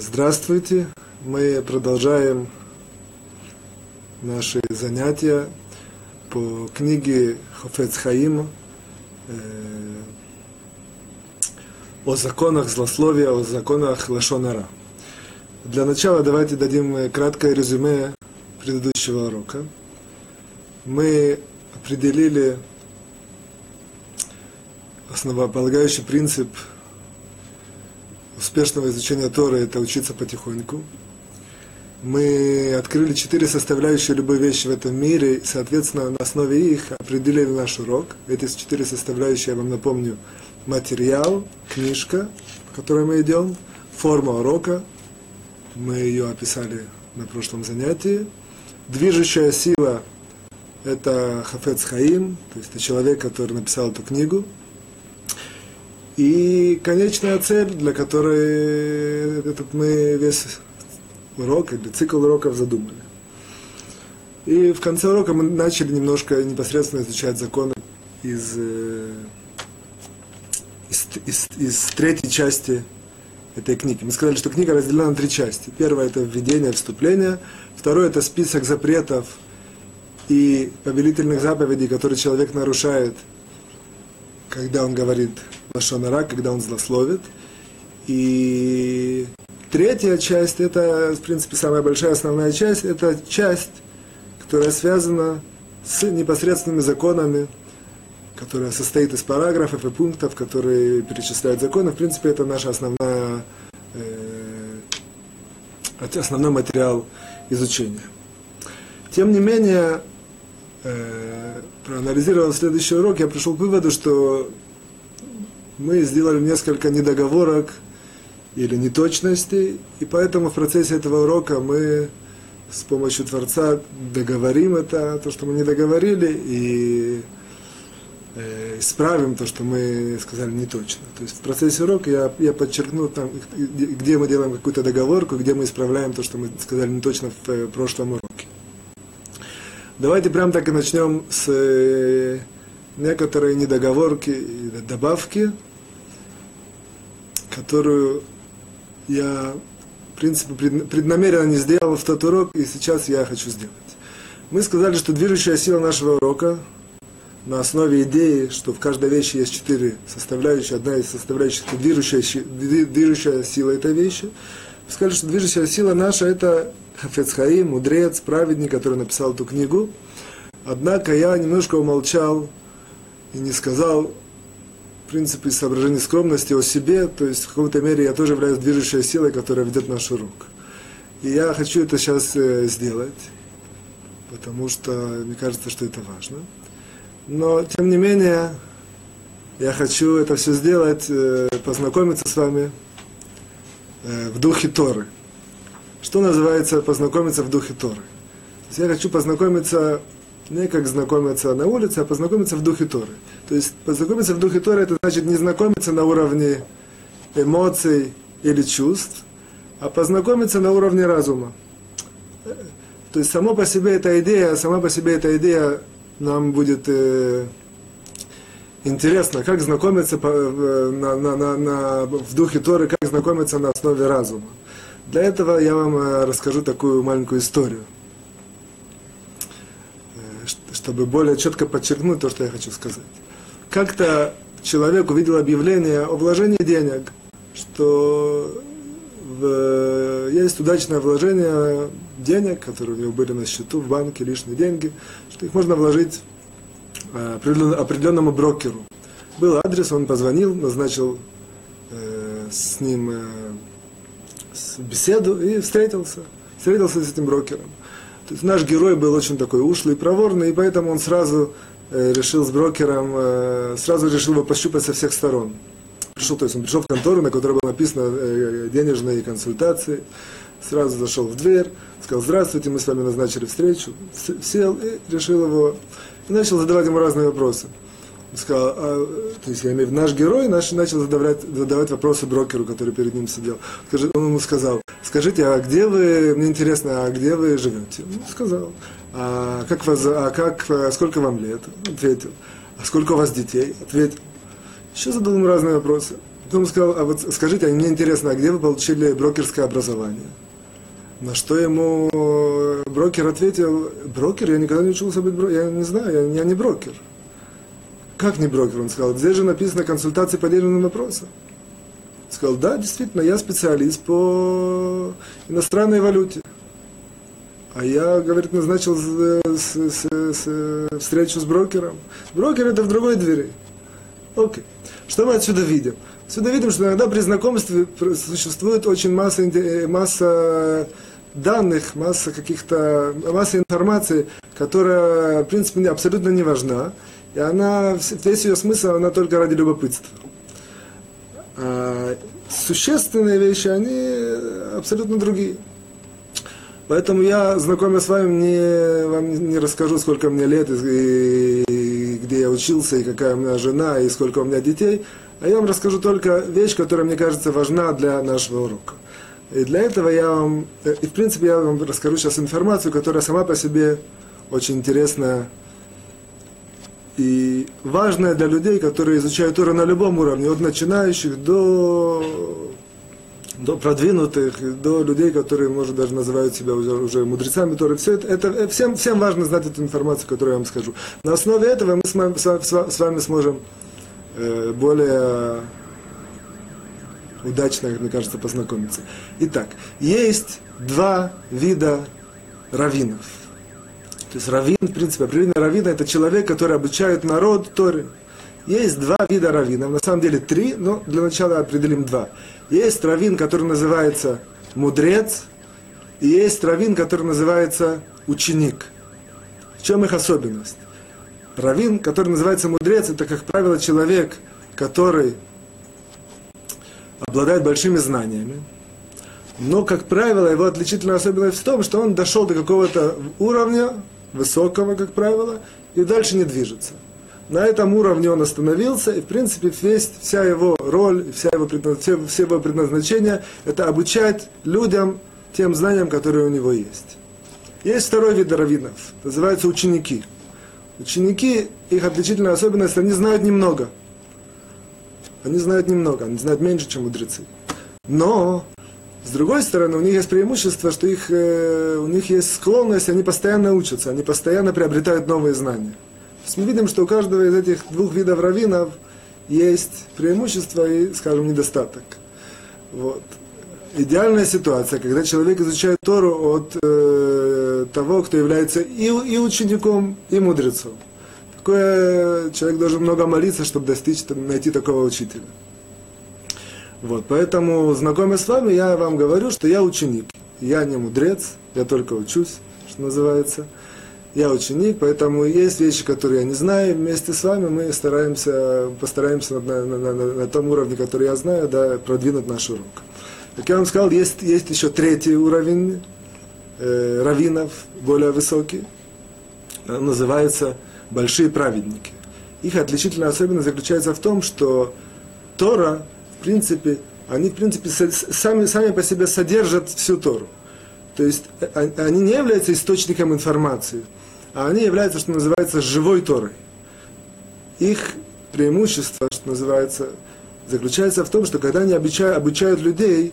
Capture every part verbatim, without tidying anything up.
Здравствуйте! Мы продолжаем наши занятия по книге Хафец Хаима о законах злословия, о законах лашон ара. Для начала давайте дадим краткое резюме предыдущего урока. Мы определили основополагающий принцип успешного изучения Торы – это учиться потихоньку. Мы открыли четыре составляющие любой вещи в этом мире, и, соответственно, на основе их определили наш урок. Эти четыре составляющие, я вам напомню, материал, книжка, по которой мы идем, форма урока, мы ее описали на прошлом занятии, движущая сила – это Хафец Хаим, то есть это человек, который написал эту книгу. И конечная цель, для которой этот мы весь урок или цикл уроков задумали. И в конце урока мы начали немножко непосредственно изучать законы из, из, из, из третьей части этой книги. Мы сказали, что книга разделена на три части. Первое – это введение, вступление. Второе – это список запретов и повелительных заповедей, которые человек нарушает, когда он говорит лашон ара, когда он злословит. И третья часть, это, в принципе, самая большая основная часть, это часть, которая связана с непосредственными законами, которая состоит из параграфов и пунктов, которые перечисляют законы. В принципе, это наш основной, э, основной материал изучения. Тем не менее, э, проанализировав следующий урок, я пришел к выводу, что мы сделали несколько недоговорок или неточностей, и поэтому в процессе этого урока мы с помощью Творца договорим это, то, что мы не договорили, и э, исправим то, что мы сказали неточно. То есть в процессе урока я, я подчеркну, там, где мы делаем какую-то договорку, где мы исправляем то, что мы сказали неточно в э, прошлом уроке. Давайте прям так и начнем с э, некоторые недоговорки и добавки, которую я, в принципе, преднамеренно не сделал в тот урок, и сейчас я хочу сделать. Мы сказали, что движущая сила нашего урока на основе идеи, что в каждой вещи есть четыре составляющие, одна из составляющих – это движущая, движущая сила этой вещи. Мы сказали, что движущая сила наша – это Хафец Хаим, мудрец, праведник, который написал эту книгу. Однако я немножко умолчал и не сказал, в принципе, из соображений скромности о себе, то есть в какой-то мере я тоже являюсь движущей силой, которая ведет наш урок. И я хочу это сейчас сделать, потому что мне кажется, что это важно. Но, тем не менее, я хочу это все сделать, познакомиться с вами в духе Торы. Что называется «познакомиться в духе Торы»? То есть я хочу познакомиться не как знакомиться на улице, а познакомиться в духе Торы. То есть познакомиться в духе Торы – это значит не знакомиться на уровне эмоций или чувств, а познакомиться на уровне разума. То есть сама по себе эта идея, сама по себе эта идея нам будет э, интересна, как знакомиться по, на, на, на, на, в духе Торы, как знакомиться на основе разума. Для этого я вам расскажу такую маленькую историю, чтобы более четко подчеркнуть то, что я хочу сказать. Как-то человек увидел объявление о вложении денег, что в... есть удачное вложение денег, которые у него были на счету в банке, лишние деньги, что их можно вложить определенному брокеру. Был адрес, он позвонил, назначил с ним беседу и встретился. Встретился с этим брокером. То есть наш герой был очень такой ушлый и проворный, и поэтому он сразу решил с брокером, сразу решил его пощупать со всех сторон. Пришел, то есть он пришел в контору, на которой было написано «денежные консультации», сразу зашел в дверь, сказал: «Здравствуйте, мы с вами назначили встречу», сел и решил его, и начал задавать ему разные вопросы. Он сказал, а, то есть я имею в виду, наш герой наш, начал задавать, задавать вопросы брокеру, который перед ним сидел. Скажи, он ему сказал: «Скажите, а где вы, мне интересно, а где вы живете?» Он сказал: «А, как вас, а как, сколько вам лет?» Ответил. «А сколько у вас детей?» Ответил. Еще задал ему разные вопросы. Потом сказал: а вот скажите, мне интересно, а где вы получили брокерское образование? На что ему брокер ответил: брокер? Я никогда не учился быть брокером, я не знаю, я, я не брокер. Как не брокер? Он сказал: здесь же написано консультации по денежным вопросам. Сказал: да, действительно, я специалист по иностранной валюте. А я, говорит, назначил с, с, с, встречу с брокером. Брокер — это в другой двери. Окей. Что мы отсюда видим? Отсюда видим, что иногда при знакомстве существует очень масса, масса данных, масса каких-то, масса информации, которая, в принципе, абсолютно не важна. И она, весь ее смысл, она только ради любопытства. А существенные вещи, они абсолютно другие. Поэтому я, знакомясь с вами, не, вам не расскажу, сколько мне лет, и, и где я учился, и какая у меня жена, и сколько у меня детей. А я вам расскажу только вещь, которая, мне кажется, важна для нашего урока. И для этого я вам, и в принципе, я вам расскажу сейчас информацию, которая сама по себе очень интересная и важная для людей, которые изучают Тору на любом уровне, от начинающих до... до продвинутых, до людей, которые, может, даже называют себя уже, уже мудрецами Торы. Все это, это, всем, всем важно знать эту информацию, которую я вам скажу. На основе этого мы с вами, с вами сможем э, более удачно, мне кажется, познакомиться. Итак, есть два вида раввинов. То есть раввин, в принципе, определение раввина — это человек, который обучает народ Торе. Есть два вида раввинов, на самом деле три, но для начала определим два. Есть раввин, который называется мудрец, и есть раввин, который называется ученик. В чем их особенность? Раввин, который называется мудрец, это, как правило, человек, который обладает большими знаниями, но, как правило, его отличительная особенность в том, что он дошел до какого-то уровня, высокого, как правило, и дальше не движется. На этом уровне он остановился, и, в принципе, весь, вся его роль, вся его предназначение, все его предназначение – это обучать людям тем знаниям, которые у него есть. Есть второй вид раввинов, называются ученики. Ученики, их отличительная особенность – они знают немного. Они знают немного, они знают меньше, чем мудрецы. Но, с другой стороны, у них есть преимущество, что их, э, у них есть склонность, они постоянно учатся, они постоянно приобретают новые знания. Мы видим, что у каждого из этих двух видов раввинов есть преимущество и, скажем, недостаток. Вот. Идеальная ситуация, когда человек изучает Тору от э, того, кто является и, и учеником, и мудрецом. Такое, человек должен много молиться, чтобы достичь, найти такого учителя. Вот. Поэтому, знакомясь с вами, я вам говорю, что я ученик. Я не мудрец, я только учусь, что называется. Я ученик, поэтому есть вещи, которые я не знаю. Вместе с вами мы стараемся, постараемся на, на, на, на том уровне, который я знаю, да, продвинуть наш урок. Как я вам сказал, есть, есть еще третий уровень э, раввинов, более высокий. Он называется «большие праведники». Их отличительная особенность заключается в том, что Тора, в принципе, они в принципе сами, сами по себе содержат всю Тору. То есть они не являются источником информации, а они являются, что называется, живой Торой. Их преимущество, что называется, заключается в том, что когда они обучают, обучают людей,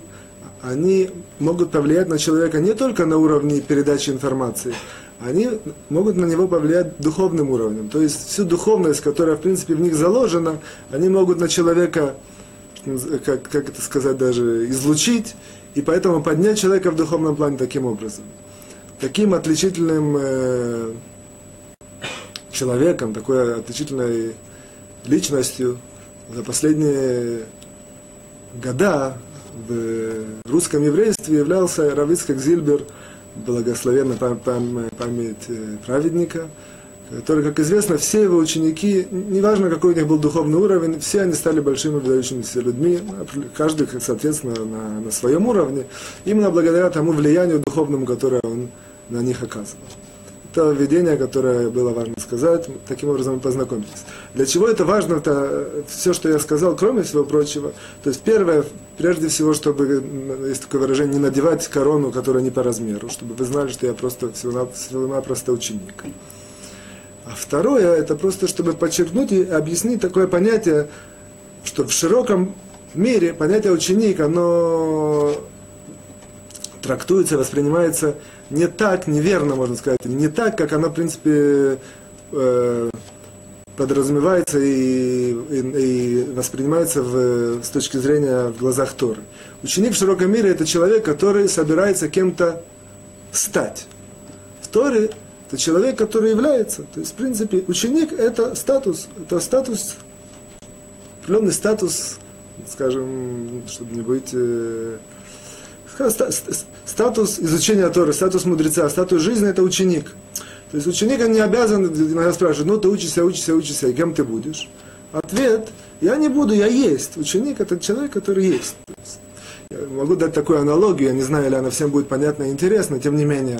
они могут повлиять на человека не только на уровне передачи информации, они могут на него повлиять духовным уровнем. То есть всю духовность, которая, в принципе, в них заложена, они могут на человека, как, как это сказать, даже излучить, и поэтому поднять человека в духовном плане таким образом. Таким отличительным э, человеком, такой отличительной личностью за последние года в русском еврействе являлся рав Ицхак Зильбер, благословенная память праведника, который, как известно, все его ученики, неважно какой у них был духовный уровень, все они стали большими выдающимися людьми, каждый, соответственно, на, на своем уровне, именно благодаря тому влиянию духовному, которое он на них оказывал. Это введение, которое было важно сказать, таким образом мы познакомились. Для чего это важно, это все, что я сказал, кроме всего прочего. То есть первое, прежде всего, чтобы, есть такое выражение, не надевать корону, которая не по размеру, чтобы вы знали, что я просто всего-напросто ученик. А второе, это просто чтобы подчеркнуть и объяснить такое понятие, что в широком в мире понятие ученик, оно трактуется, воспринимается не так, неверно, можно сказать, не так, как оно, в принципе, подразумевается и, и, и воспринимается в, с точки зрения в глазах Торы. Ученик в широком мире – это человек, который собирается кем-то стать. В Торе – это человек, который является. То есть, в принципе, ученик – это статус, это статус, определенный статус, скажем, чтобы не быть… Э, статус изучения Торы, статус мудреца, статус жизни – это ученик. То есть ученик, он не обязан, иногда спрашивают, ну ты учишься, учишься, учишься, и кем ты будешь? Ответ, я не буду, я есть. Ученик – это человек, который есть. То есть я могу дать такую аналогию, я не знаю, или она всем будет понятна и интересна, тем не менее,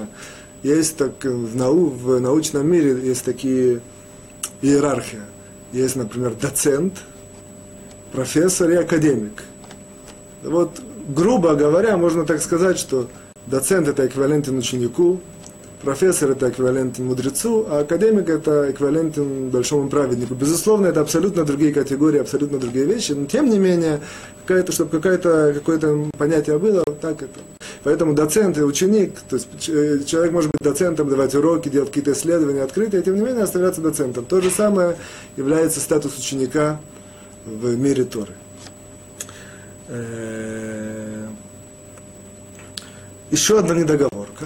есть так, в, нау, в научном мире есть такие иерархии. Есть, например, доцент, профессор и академик. Вот, грубо говоря, можно так сказать, что доцент – это эквивалентен ученику, профессор – это эквивалентен мудрецу, а академик – это эквивалентен большому праведнику. Безусловно, это абсолютно другие категории, абсолютно другие вещи, но тем не менее, какая-то, чтобы какая-то, какое-то понятие было, так это. Поэтому доцент и ученик, то есть человек может быть доцентом, давать уроки, делать какие-то исследования открытые, тем не менее оставляться доцентом. То же самое является статус ученика в мире Торы. Еще одна недоговорка.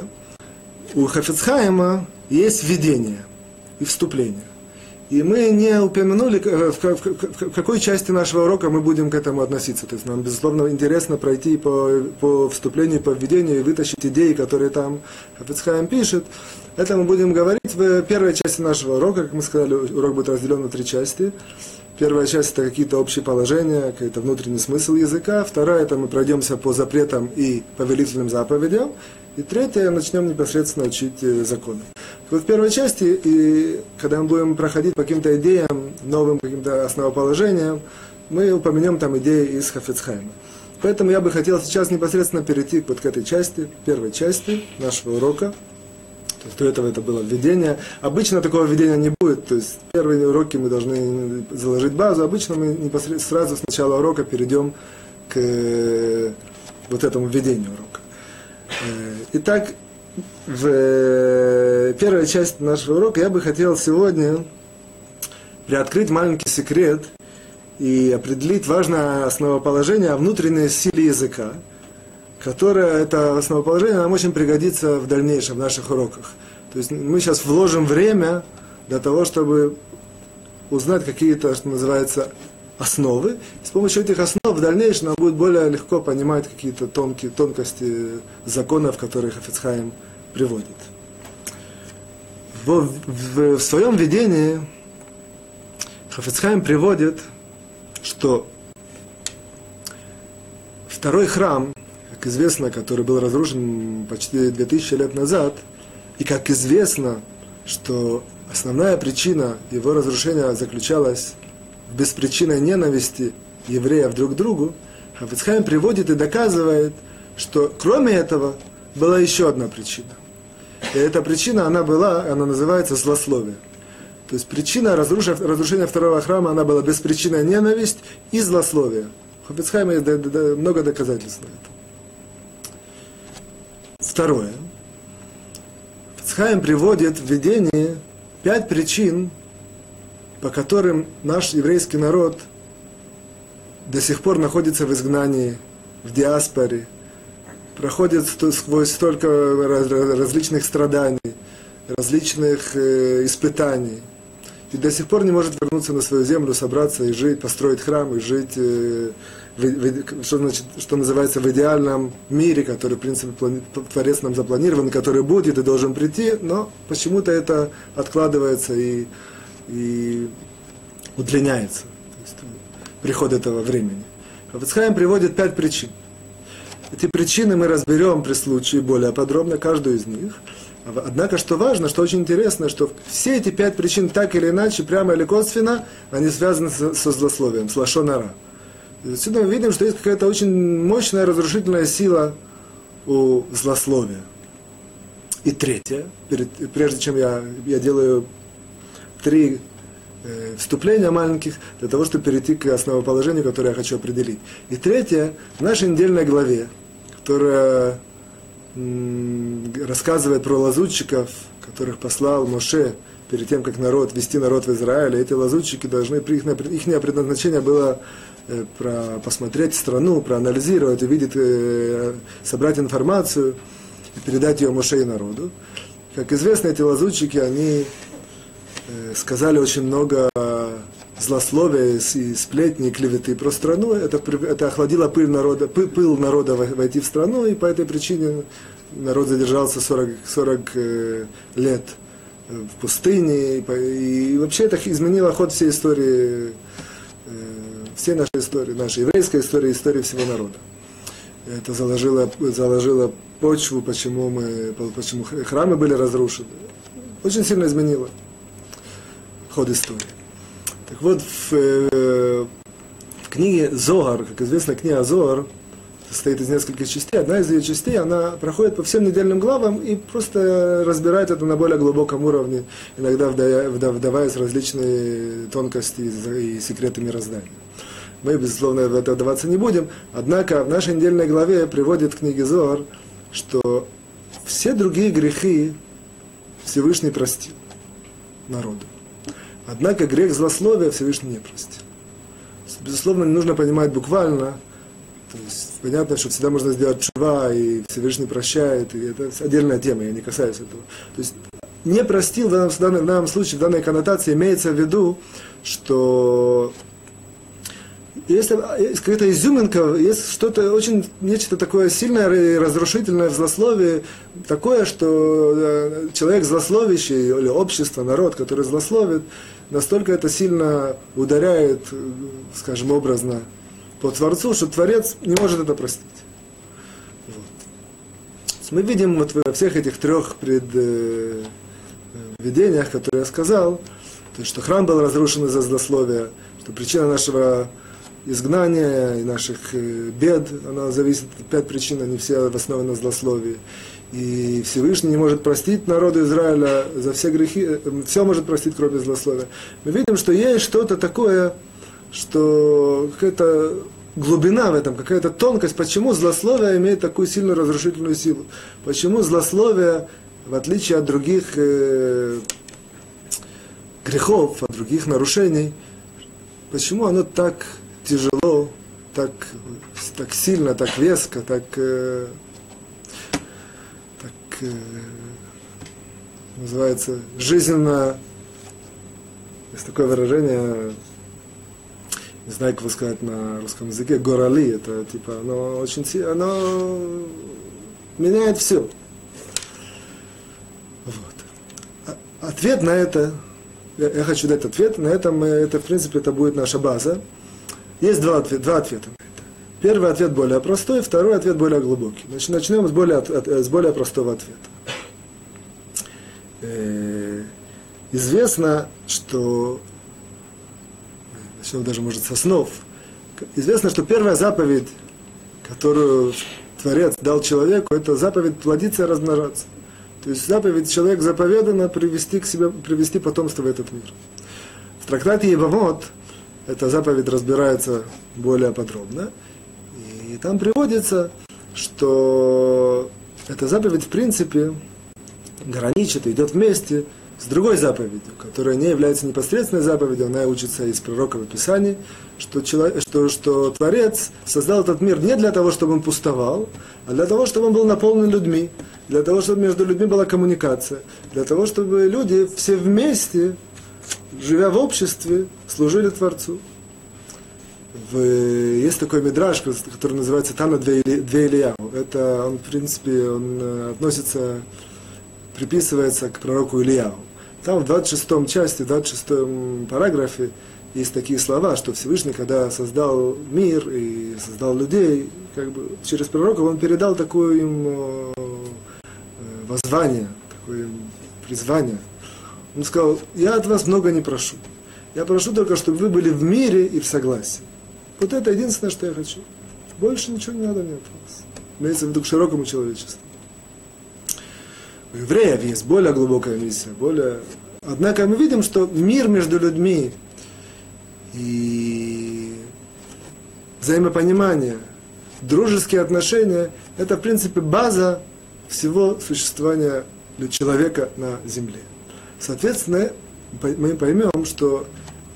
У Хафец Хаима есть введение и вступление. И мы не упомянули, в какой части нашего урока мы будем к этому относиться. То есть нам, безусловно, интересно пройти по, по вступлению, по введению и вытащить идеи, которые там Хафец Хаим пишет. Это мы будем говорить в первой части нашего урока. Как мы сказали, урок будет разделен на три части. Первая часть – это какие-то общие положения, какой-то внутренний смысл языка. Вторая – это мы пройдемся по запретам и повелительным заповедям. И третье, начнем непосредственно учить законы. Вот в первой части, и когда мы будем проходить по каким-то идеям, новым каким-то основоположениям, мы упомянем там идеи из Хафец Хаима. Поэтому я бы хотел сейчас непосредственно перейти вот к этой части, первой части нашего урока. То есть до этого это было введение. Обычно такого введения не будет. То есть первые уроки мы должны заложить базу. Обычно мы непосредственно сразу с начала урока перейдем к вот этому введению урока. Итак, в первой части нашего урока я бы хотел сегодня приоткрыть маленький секрет и определить важное основоположение о внутренней силе языка, которое, это основоположение, нам очень пригодится в дальнейшем, в наших уроках. То есть мы сейчас вложим время для того, чтобы узнать какие-то, что называется, основы. И с помощью этих основ в дальнейшем нам будет более легко понимать какие-то тонкие тонкости законов, которые Хафец Хаим приводит. В, в, в своем видении Хафец Хаим приводит, что второй храм, как известно, который был разрушен почти две тысячи лет назад, и как известно, что основная причина его разрушения заключалась без причины ненависти евреев друг к другу, Хафец Хаим приводит и доказывает, что кроме этого была еще одна причина. И эта причина, она была, она называется злословие. То есть причина разрушения второго храма, она была без причины ненависть и злословие. У Хафец Хаима есть много доказательств на это. Второе. Хафец Хаим приводит в видении пять причин, по которым наш еврейский народ до сих пор находится в изгнании, в диаспоре, проходит сквозь столько различных страданий, различных испытаний, и до сих пор не может вернуться на свою землю, собраться и жить, построить храм, и жить, что, значит, что называется, в идеальном мире, который, в принципе, Творец нам запланирован, который будет и должен прийти, но почему-то это откладывается и... и удлиняется, то есть приход этого времени. Хафец Хаим приводит пять причин. Эти причины мы разберем при случае более подробно, каждую из них. Однако, что важно, что очень интересно, что все эти пять причин, так или иначе, прямо или косвенно, они связаны со, со злословием, с лашон ара. Отсюда мы видим, что есть какая-то очень мощная разрушительная сила у злословия. И третье, перед, прежде чем я, я делаю три вступления маленьких, для того, чтобы перейти к основоположению, которое я хочу определить. И третье, в нашей недельной главе, которая рассказывает про лазутчиков, которых послал Моше перед тем, как народ, вести народ в Израиль. Эти лазутчики должны, их предназначение было про посмотреть страну, проанализировать, увидеть, собрать информацию и передать ее Моше и народу. Как известно, эти лазутчики, они сказали очень много злословия и сплетни, и клеветы про страну. Это, это охладило пыл народа, пыл народа войти в страну, и по этой причине народ задержался сорок, сорок лет в пустыне. И вообще это изменило ход всей истории, всей нашей истории, нашей еврейской истории, истории всего народа. Это заложило, заложило почву, почему, мы, почему храмы были разрушены. Очень сильно изменило ход истории. Так вот, в, э, в книге Зоар, как известно, книга Зоар состоит из нескольких частей. Одна из ее частей, она проходит по всем недельным главам и просто разбирает это на более глубоком уровне, иногда вдаваясь в различные тонкости и секреты мироздания. Мы, безусловно, в это вдаваться не будем. Однако в нашей недельной главе приводит в книге Зоар, что все другие грехи Всевышний простил народу. Однако грех злословия Всевышний не простил. Безусловно, не нужно понимать буквально. То есть понятно, что всегда можно сделать чува, и Всевышний прощает, и это отдельная тема, я не касаюсь этого. То есть не простил в данном, в данном, в данном случае, в данной коннотации имеется в виду, что есть какая-то изюминка, есть что-то очень, нечто такое сильное и разрушительное в злословии, такое, что человек злословящий, или общество, народ, который злословит, настолько это сильно ударяет, скажем образно, по Творцу, что Творец не может это простить. Вот. Мы видим вот во всех этих трех предвидениях, которые я сказал, то есть, что храм был разрушен из-за злословия, что причина нашего изгнания и наших бед, она зависит от пяти причин, они все основаны на злословии. И Всевышний не может простить народу Израиля за все грехи, все может простить, кроме злословия. Мы видим, что есть что-то такое, что какая-то глубина в этом, какая-то тонкость, почему злословие имеет такую сильную разрушительную силу, почему злословие, в отличие от других э, грехов, от других нарушений, почему оно так тяжело, так, так сильно, так веско, так, э, так э, называется, жизненно, есть такое выражение, не знаю, как вы сказать на русском языке, горали, это типа, оно очень сильно, оно меняет все. Вот. Ответ на это, я, я хочу дать ответ, на этом, это, в принципе, это будет наша база. Есть два, ответ, два ответа на это. Первый ответ более простой, второй ответ более глубокий. Значит, начнем с более, от, с более простого ответа. Известно, что... Начнем даже, может, со снов. Известно, что первая заповедь, которую Творец дал человеку, это заповедь плодиться и размножаться. То есть заповедь человек заповедано привести к себе, привести потомство в этот мир. В трактате Евамот эта заповедь разбирается более подробно. И там приводится, что эта заповедь, в принципе, граничит и идет вместе с другой заповедью, которая не является непосредственной заповедью, она учится из пророков и Писаний, что, человек, что, что Творец создал этот мир не для того, чтобы он пустовал, а для того, чтобы он был наполнен людьми, для того, чтобы между людьми была коммуникация, для того, чтобы люди все вместе, живя в обществе, служили Творцу. В, есть такой мидраш, который называется Тана Две Элияу. Это, он, в принципе, он относится, приписывается к пророку Ильяву. Там в двадцать шестой части, в двадцать шестом параграфе есть такие слова, что Всевышний, когда создал мир и создал людей, как бы через пророка он передал такое им воззвание, такое им призвание. Он сказал, я от вас много не прошу. Я прошу только, чтобы вы были в мире и в согласии. Вот это единственное, что я хочу. Больше ничего не надо мне от вас. Имеется в виду к широкому человечеству. У евреев есть более глубокая миссия, более Однако мы видим, что мир между людьми и взаимопонимание, дружеские отношения – это, в принципе, база всего существования человека на Земле. Соответственно, мы поймем, что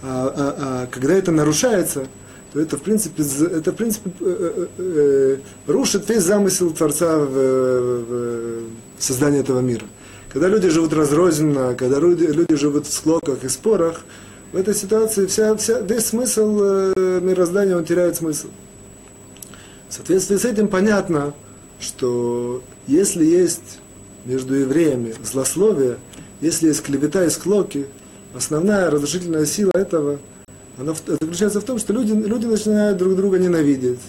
а, а, а, когда это нарушается, то это, в принципе, это, в принципе э, э, рушит весь замысел Творца в, в создании этого мира. Когда люди живут разрозненно, когда люди, люди живут в склоках и спорах, в этой ситуации вся, вся, весь смысл э, мироздания, он теряет смысл. В соответствии с этим понятно, что если есть между евреями злословие, если есть клевета и склоки, основная разрушительная сила этого она заключается в том, что люди, люди начинают друг друга ненавидеть,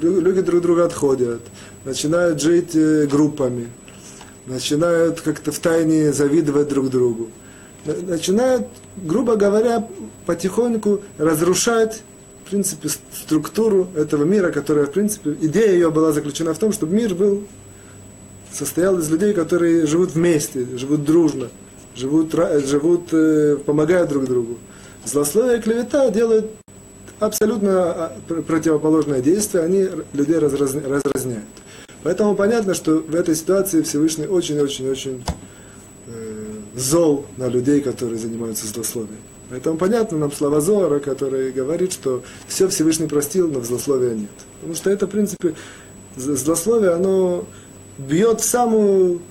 люди друг друга отходят, начинают жить группами, начинают как-то втайне завидовать друг другу, начинают, грубо говоря, потихоньку разрушать, в принципе, структуру этого мира, которая, в принципе, идея ее была заключена в том, чтобы мир был состоял из людей, которые живут вместе, живут дружно, живут, живут, помогают друг другу. Злословие и клевета делают абсолютно противоположное действие, они людей разразняют. Поэтому понятно, что в этой ситуации Всевышний очень-очень-очень зол на людей, которые занимаются злословием. Поэтому понятно нам слова Зоара, который говорит, что все Всевышний простил, но злословия нет. Потому что это, в принципе, злословие, оно бьет в самую,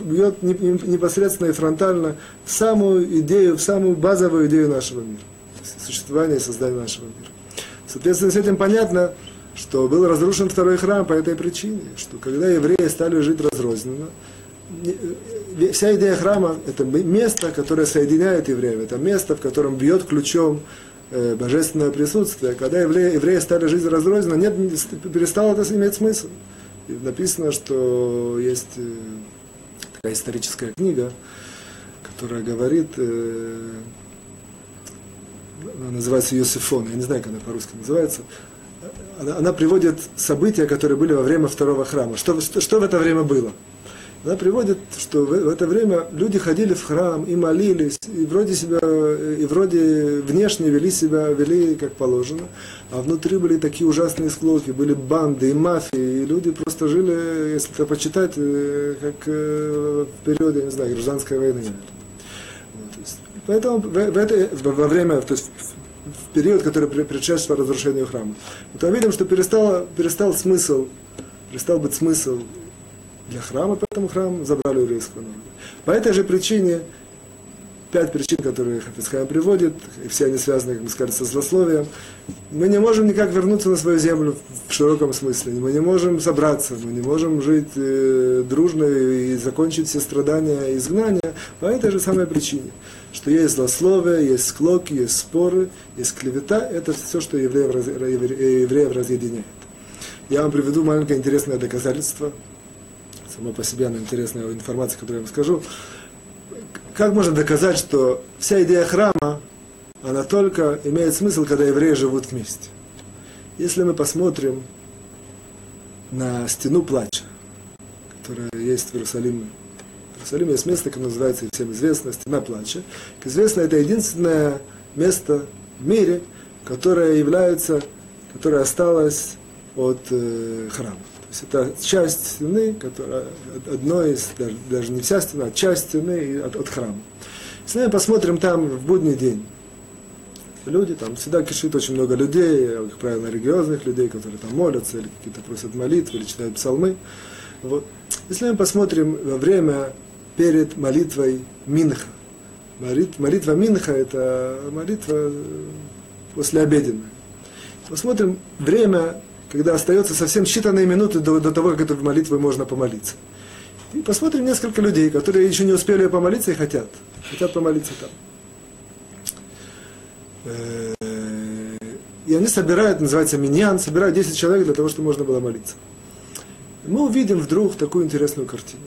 бьет непосредственно и фронтально в самую идею, в самую базовую идею нашего мира, существования и создания нашего мира. Соответственно, с этим понятно, что был разрушен второй храм по этой причине, что когда евреи стали жить разрозненно, вся идея храма – это место, которое соединяет евреев, это место, в котором бьет ключом божественное присутствие. Когда евреи, евреи стали жить разрозненно, нет, перестало это иметь смысл. Написано, что есть такая историческая книга, которая говорит, она называется «Йосифон», я не знаю, как она по-русски называется, она, она приводит события, которые были во время второго храма. Что, что, что в это время было? Она приводит, что в, в это время люди ходили в храм и молились, и вроде, себя, и вроде внешне вели себя, вели как положено, а внутри были такие ужасные склоки, были банды и мафии, и люди просто жили, если это почитать, как в период, я не знаю, гражданской войны. Вот, то есть, поэтому в, в это, во время, то есть в период, который предшествовал разрушению храма, мы там видим, что перестало, перестал смысл, перестал быть смысл для храма, поэтому храм забрали у еврейского народа. По этой же причине, пять причин, которые Хафец Хаим приводит, и все они связаны, как мы сказали, со злословием, мы не можем никак вернуться на свою землю в широком смысле, мы не можем собраться, мы не можем жить э, дружно и закончить все страдания и изгнания по этой же самой причине, что есть злословие, есть склоки, есть споры, есть клевета, это все, что евреев, евреев разъединяет. Я вам приведу маленькое интересное доказательство. Само по себе она интересная информация, которую я вам скажу. Как можно доказать, что вся идея храма, она только имеет смысл, когда евреи живут вместе? Если мы посмотрим на стену плача, которая есть в Иерусалиме. В Иерусалиме есть место, которое называется всем известно, стена плача. Как известно, это единственное место в мире, которое является, которое осталось от э, храма. То есть это часть стены, которая одной из, даже, даже не вся стена, а часть стены от, от храма. Если мы посмотрим там в будний день, люди, там всегда кишит очень много людей, как правило, религиозных людей, которые там молятся, или какие-то просят молитвы, или читают псалмы. Вот. Если мы посмотрим во время перед молитвой Минха. Молит, молитва Минха – это молитва послеобеденная. Посмотрим время, когда остается совсем считанные минуты до, до того, как этой молитвой можно помолиться. И посмотрим несколько людей, которые еще не успели помолиться и хотят. Хотят помолиться там. И они собирают, называется миньян, собирают десять человек для того, чтобы можно было молиться. И мы увидим вдруг такую интересную картину.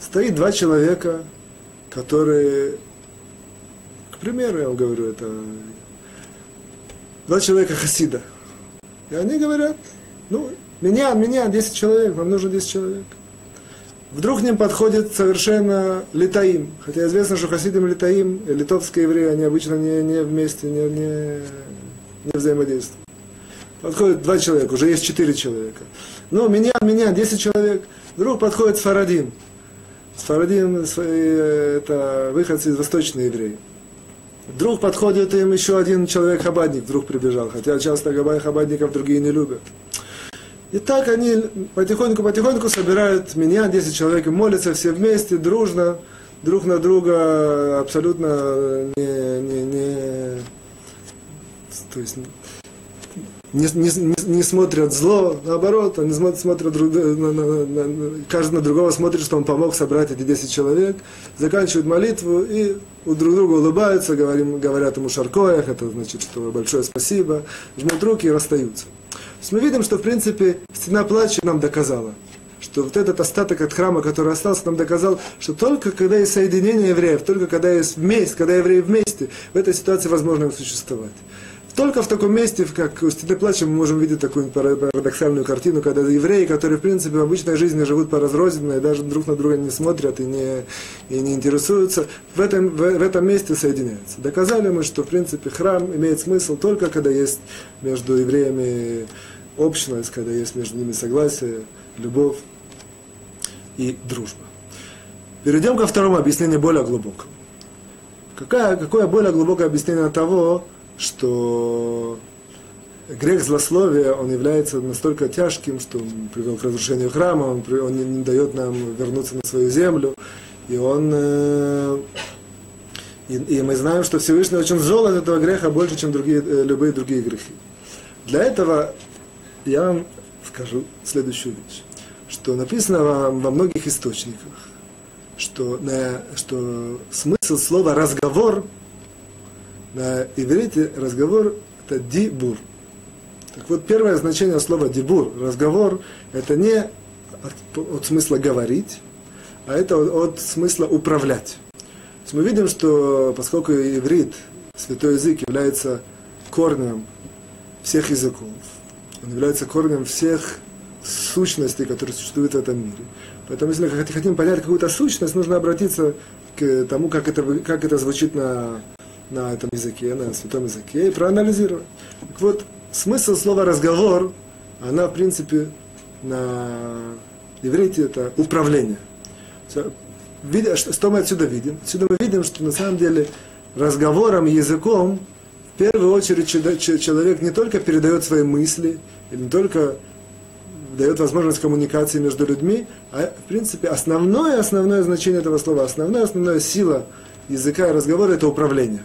Стоит два человека, которые, к примеру, я вам говорю, это два человека хасида. И они говорят, ну, меня, меня, десять человек, нам нужно десять человек. Вдруг к ним подходит совершенно литаим, хотя известно, что хасидим и литаим, литовские евреи, они обычно не, не вместе, не, не, не взаимодействуют. Подходят два человека, уже есть четыре человека. Ну, меня, меня, десять человек. Вдруг подходит сфарадим. Сфарадим – это выходцы из восточной евреи. Вдруг подходит им еще один человек-хабадник, вдруг прибежал, хотя часто хабадников другие не любят. И так они потихоньку-потихоньку собирают меня, десять человек, и молятся все вместе, дружно, друг на друга, абсолютно не, не, не, то есть не, не, не смотрят зло, наоборот, они смотрят друг, на, на, на, каждый на другого смотрит, что он помог собрать эти десять человек, заканчивают молитву и друг другу улыбаются, говорим, говорят ему шаркоях, это значит, что большое спасибо, жмут руки и расстаются. То есть мы видим, что, в принципе, стена плача нам доказала, что вот этот остаток от храма, который остался, нам доказал, что только когда есть соединение евреев, только когда есть вместе, когда евреи вместе, в этой ситуации возможно им существовать. Только в таком месте, как у стены плача, мы можем видеть такую парадоксальную картину, когда евреи, которые, в принципе, в обычной жизни живут поразрозненно и даже друг на друга не смотрят и не, и не интересуются, в этом, в, в этом месте соединяются. Доказали мы, что, в принципе, храм имеет смысл только когда есть между евреями общность, когда есть между ними согласие, любовь и дружба. Перейдем ко второму объяснению, более глубокому. Какое, какое более глубокое объяснение того, что грех злословия, он является настолько тяжким, что он привел к разрушению храма, он, он не, не дает нам вернуться на свою землю, и он... Э, и, и мы знаем, что Всевышний очень зол от этого греха больше, чем другие, э, любые другие грехи. Для этого я вам скажу следующую вещь, что написано во, во многих источниках, что, на, что смысл слова «разговор» на иврите разговор – это дибур. Так вот, первое значение слова дибур, разговор, это не от, от смысла говорить, а это от, от смысла управлять. То есть мы видим, что поскольку иврит, святой язык, является корнем всех языков, он является корнем всех сущностей, которые существуют в этом мире. Поэтому, если мы хотим понять какую-то сущность, нужно обратиться к тому, как это, как это звучит на... на этом языке, на святом языке, и проанализировать. Так вот, смысл слова «разговор», она, в принципе, на иврите это управление. Что мы отсюда видим? Отсюда мы видим, что на самом деле разговором, языком, в первую очередь человек не только передает свои мысли, и не только дает возможность коммуникации между людьми, а, в принципе, основное, основное значение этого слова, основная, основная сила языка и разговора – это управление.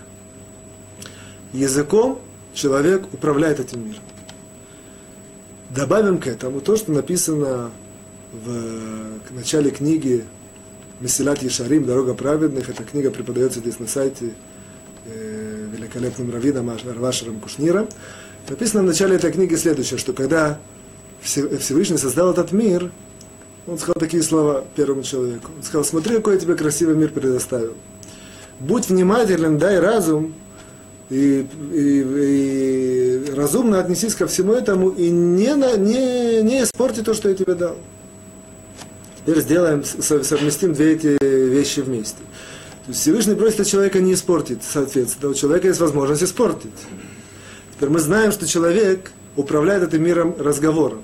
Языком человек управляет этим миром. Добавим к этому то, что написано в начале книги «Месилат Ешарим. Дорога праведных». Эта книга преподается здесь на сайте великолепным раввином Рав Кушнира. Написано в начале этой книги следующее, что когда Всевышний создал этот мир, он сказал такие слова первому человеку. Он сказал: «Смотри, какой я тебе красивый мир предоставил. Будь внимателен, дай разум, и, и, и разумно отнесись ко всему этому, и не, не, не испорти то, что я тебе дал». Теперь сделаем, совместим две эти вещи вместе. То есть Всевышний просит человека не испортить, соответственно, у человека есть возможность испортить. Теперь мы знаем, что человек управляет этим миром разговором.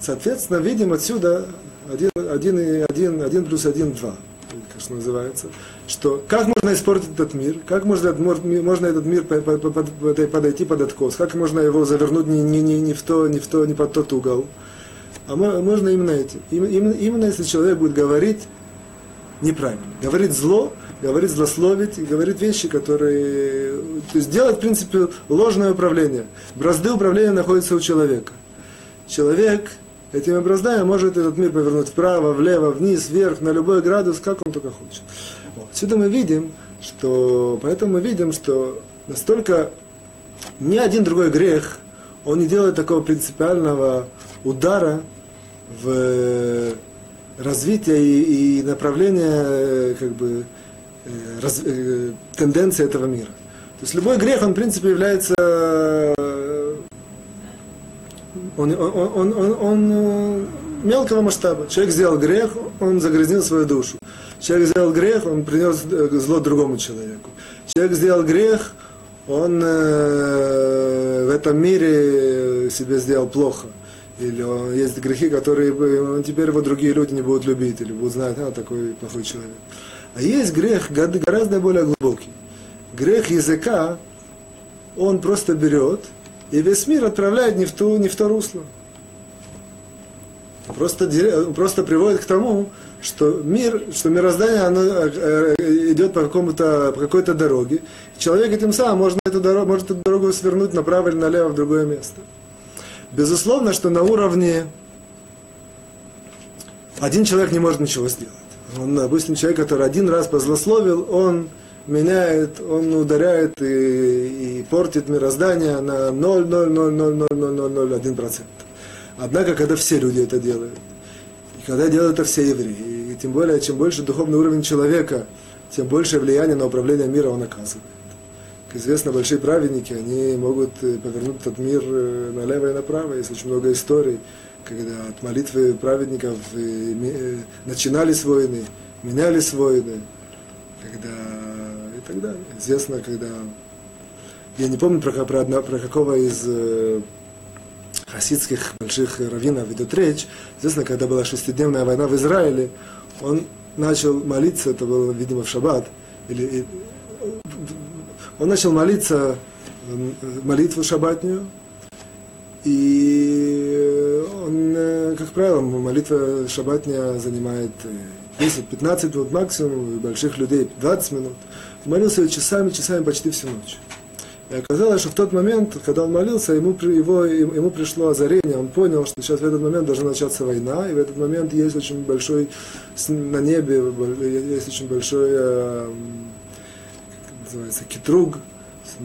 Соответственно, видим отсюда один, один, один, один плюс один, два. Что называется, что как можно испортить этот мир, как можно, можно этот мир подойти под откос, как можно его завернуть не, не, не, не в то, не в то, не под тот угол. А можно именно этим. Именно, именно если человек будет говорить неправильно, говорить зло, говорить злословить, говорить вещи, которые... То есть делать, в принципе, ложное управление. Бразды управления находятся у человека. Человек... Этими образдами может этот мир повернуть вправо, влево, вниз, вверх, на любой градус, как он только хочет. Вот. Отсюда мы видим, что... Поэтому мы видим, что настолько ни один другой грех, он не делает такого принципиального удара в развитие и, и направление, как бы, раз... тенденции этого мира. То есть любой грех, он, в принципе, является... Он, он, он, он, он, мелкого масштаба. Человек сделал грех, он загрязнил свою душу. Человек сделал грех, он принес зло другому человеку. Человек сделал грех, он э, в этом мире себе сделал плохо. Или он, есть грехи, которые теперь его другие люди не будут любить, или будут знать, а, такой плохой человек. А есть грех гораздо более глубокий. Грех языка, он просто берет, и весь мир отправляет не в, ту, не в то русло. Просто, просто приводит к тому, что мир, что мироздание, оно идет по, какому-то, по какой-то дороге. Человек этим самым может эту, дорогу, может эту дорогу свернуть направо или налево в другое место. Безусловно, что на уровне один человек не может ничего сделать. Он, обычный человек, который один раз позлословил, он меняет, он ударяет и, и портит мироздание на ноль целых ноль ноль ноль ноль ноль ноль ноль один процент. Однако, когда все люди это делают, и когда делают это все евреи, и тем более, чем больше духовный уровень человека, тем большее влияние на управление миром он оказывает. Как известно, большие праведники, они могут повернуть этот мир налево и направо. Есть очень много историй, когда от молитвы праведников начинались войны, менялись войны, когда и так далее. Известно, когда... Я не помню, про, про, одна, про какого из хасидских больших раввинов идет речь. Известно, когда была шестидневная война в Израиле, он начал молиться, это было, видимо, в шаббат, или... Он начал молиться, молитву шаббатнюю, и он, как правило, молитва шаббатня занимает десять-пятнадцать минут максимум, у больших людей двадцать минут. Молился часами, часами почти всю ночь. И оказалось, что в тот момент, когда он молился, ему, его, ему пришло озарение, он понял, что сейчас в этот момент должна начаться война, и в этот момент есть очень большой, на небе есть очень большой... называется Китруг,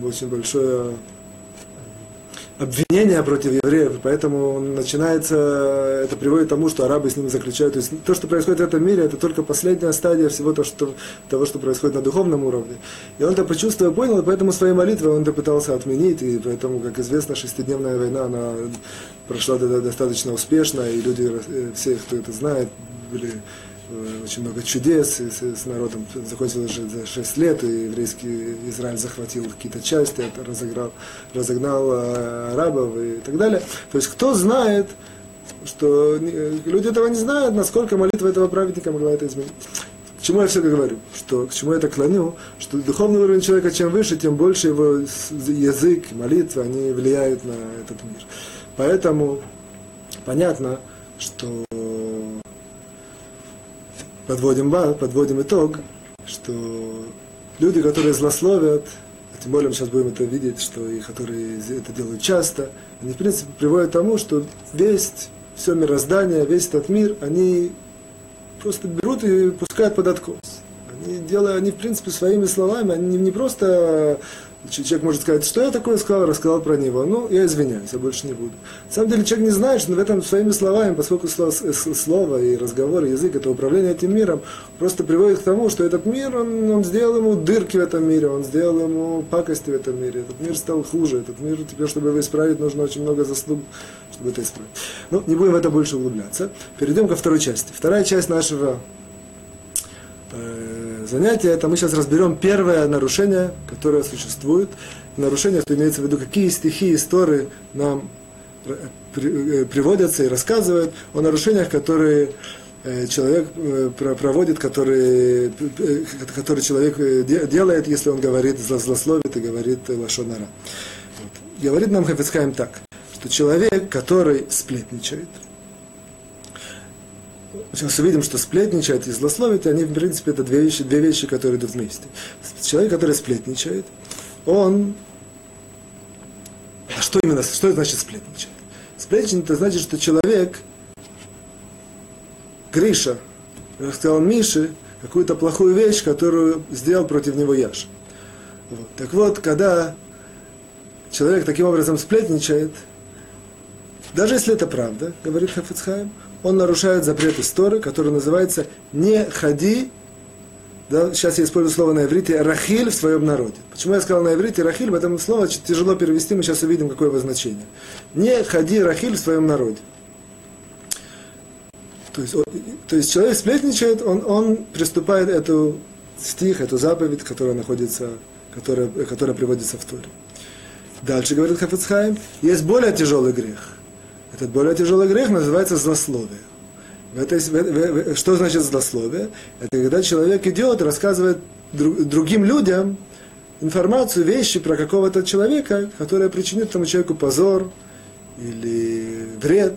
очень большое обвинение против евреев, поэтому начинается, это приводит к тому, что арабы с ними заключают. То есть то, что происходит в этом мире, это только последняя стадия всего того, что, того, что происходит на духовном уровне. И он это почувствовал, понял, и поэтому своей молитвой он это пытался отменить, и поэтому, как известно, шестидневная война, она прошла достаточно успешно, и люди, все, кто это знает, были... Очень много чудес с народом. Закончилось за шесть лет, и еврейский Израиль захватил какие-то части, разогнал, разогнал арабов и так далее. То есть кто знает, что люди этого не знают, насколько молитва этого праведника могла это изменить. К чему я все говорю? Что, к чему я это клоню? Что духовный уровень человека чем выше, тем больше его язык, молитва, они влияют на этот мир. Поэтому понятно, что Подводим, подводим итог, что люди, которые злословят, а тем более мы сейчас будем это видеть, что и которые это делают часто, они, в принципе, приводят к тому, что весь, все мироздание, весь этот мир, они просто берут и пускают под откос. Они, делают, они в принципе, своими словами, они не просто... Человек может сказать, что я такое сказал, рассказал про него. Ну, я извиняюсь, я больше не буду. На самом деле человек не знает, что в этом своими словами, поскольку слово и разговор, и язык, это управление этим миром, просто приводит к тому, что этот мир, он, он сделал ему дырки в этом мире, он сделал ему пакости в этом мире. Этот мир стал хуже, этот мир теперь, чтобы его исправить, нужно очень много заслуг, чтобы это исправить. Ну, не будем в это больше углубляться. Перейдем ко второй части. Вторая часть нашего... занятие, это мы сейчас разберем первое нарушение, которое существует. Нарушение, что имеется в виду, какие стихи из Торы нам приводятся и рассказывают о нарушениях, которые человек проводит, которые, которые человек делает, если он говорит, злословит и говорит лашон ара. Вот. Говорит нам Хафец Хаим так, что человек, который сплетничает, сейчас увидим, что сплетничать и злословить, они, в принципе, это две вещи, две вещи, которые идут вместе. Человек, который сплетничает, он... А что именно, что значит сплетничать? Сплетничать, это значит, что человек, Гриша, рассказал Мише какую-то плохую вещь, которую сделал против него Яша. Вот. Так вот, когда человек таким образом сплетничает, даже если это правда, говорит Хафец Хаим, он нарушает запрет из Торы, который называется «не ходи», да, сейчас я использую слово на иврите, «рахиль» в своем народе. Почему я сказал на иврите «рахиль», в этом слово тяжело перевести, мы сейчас увидим, какое его значение. «Не ходи, рахиль» в своем народе. То есть, то есть человек сплетничает, он, он приступает эту стих, эту заповедь, которая находится, которая, которая приводится в Торе. Дальше говорит Хафец Хаим, есть более тяжелый грех. Этот более тяжелый грех называется злословие. Это, что значит злословие? Это когда человек идет, рассказывает другим людям информацию, вещи про какого-то человека, которая причинит этому человеку позор или вред.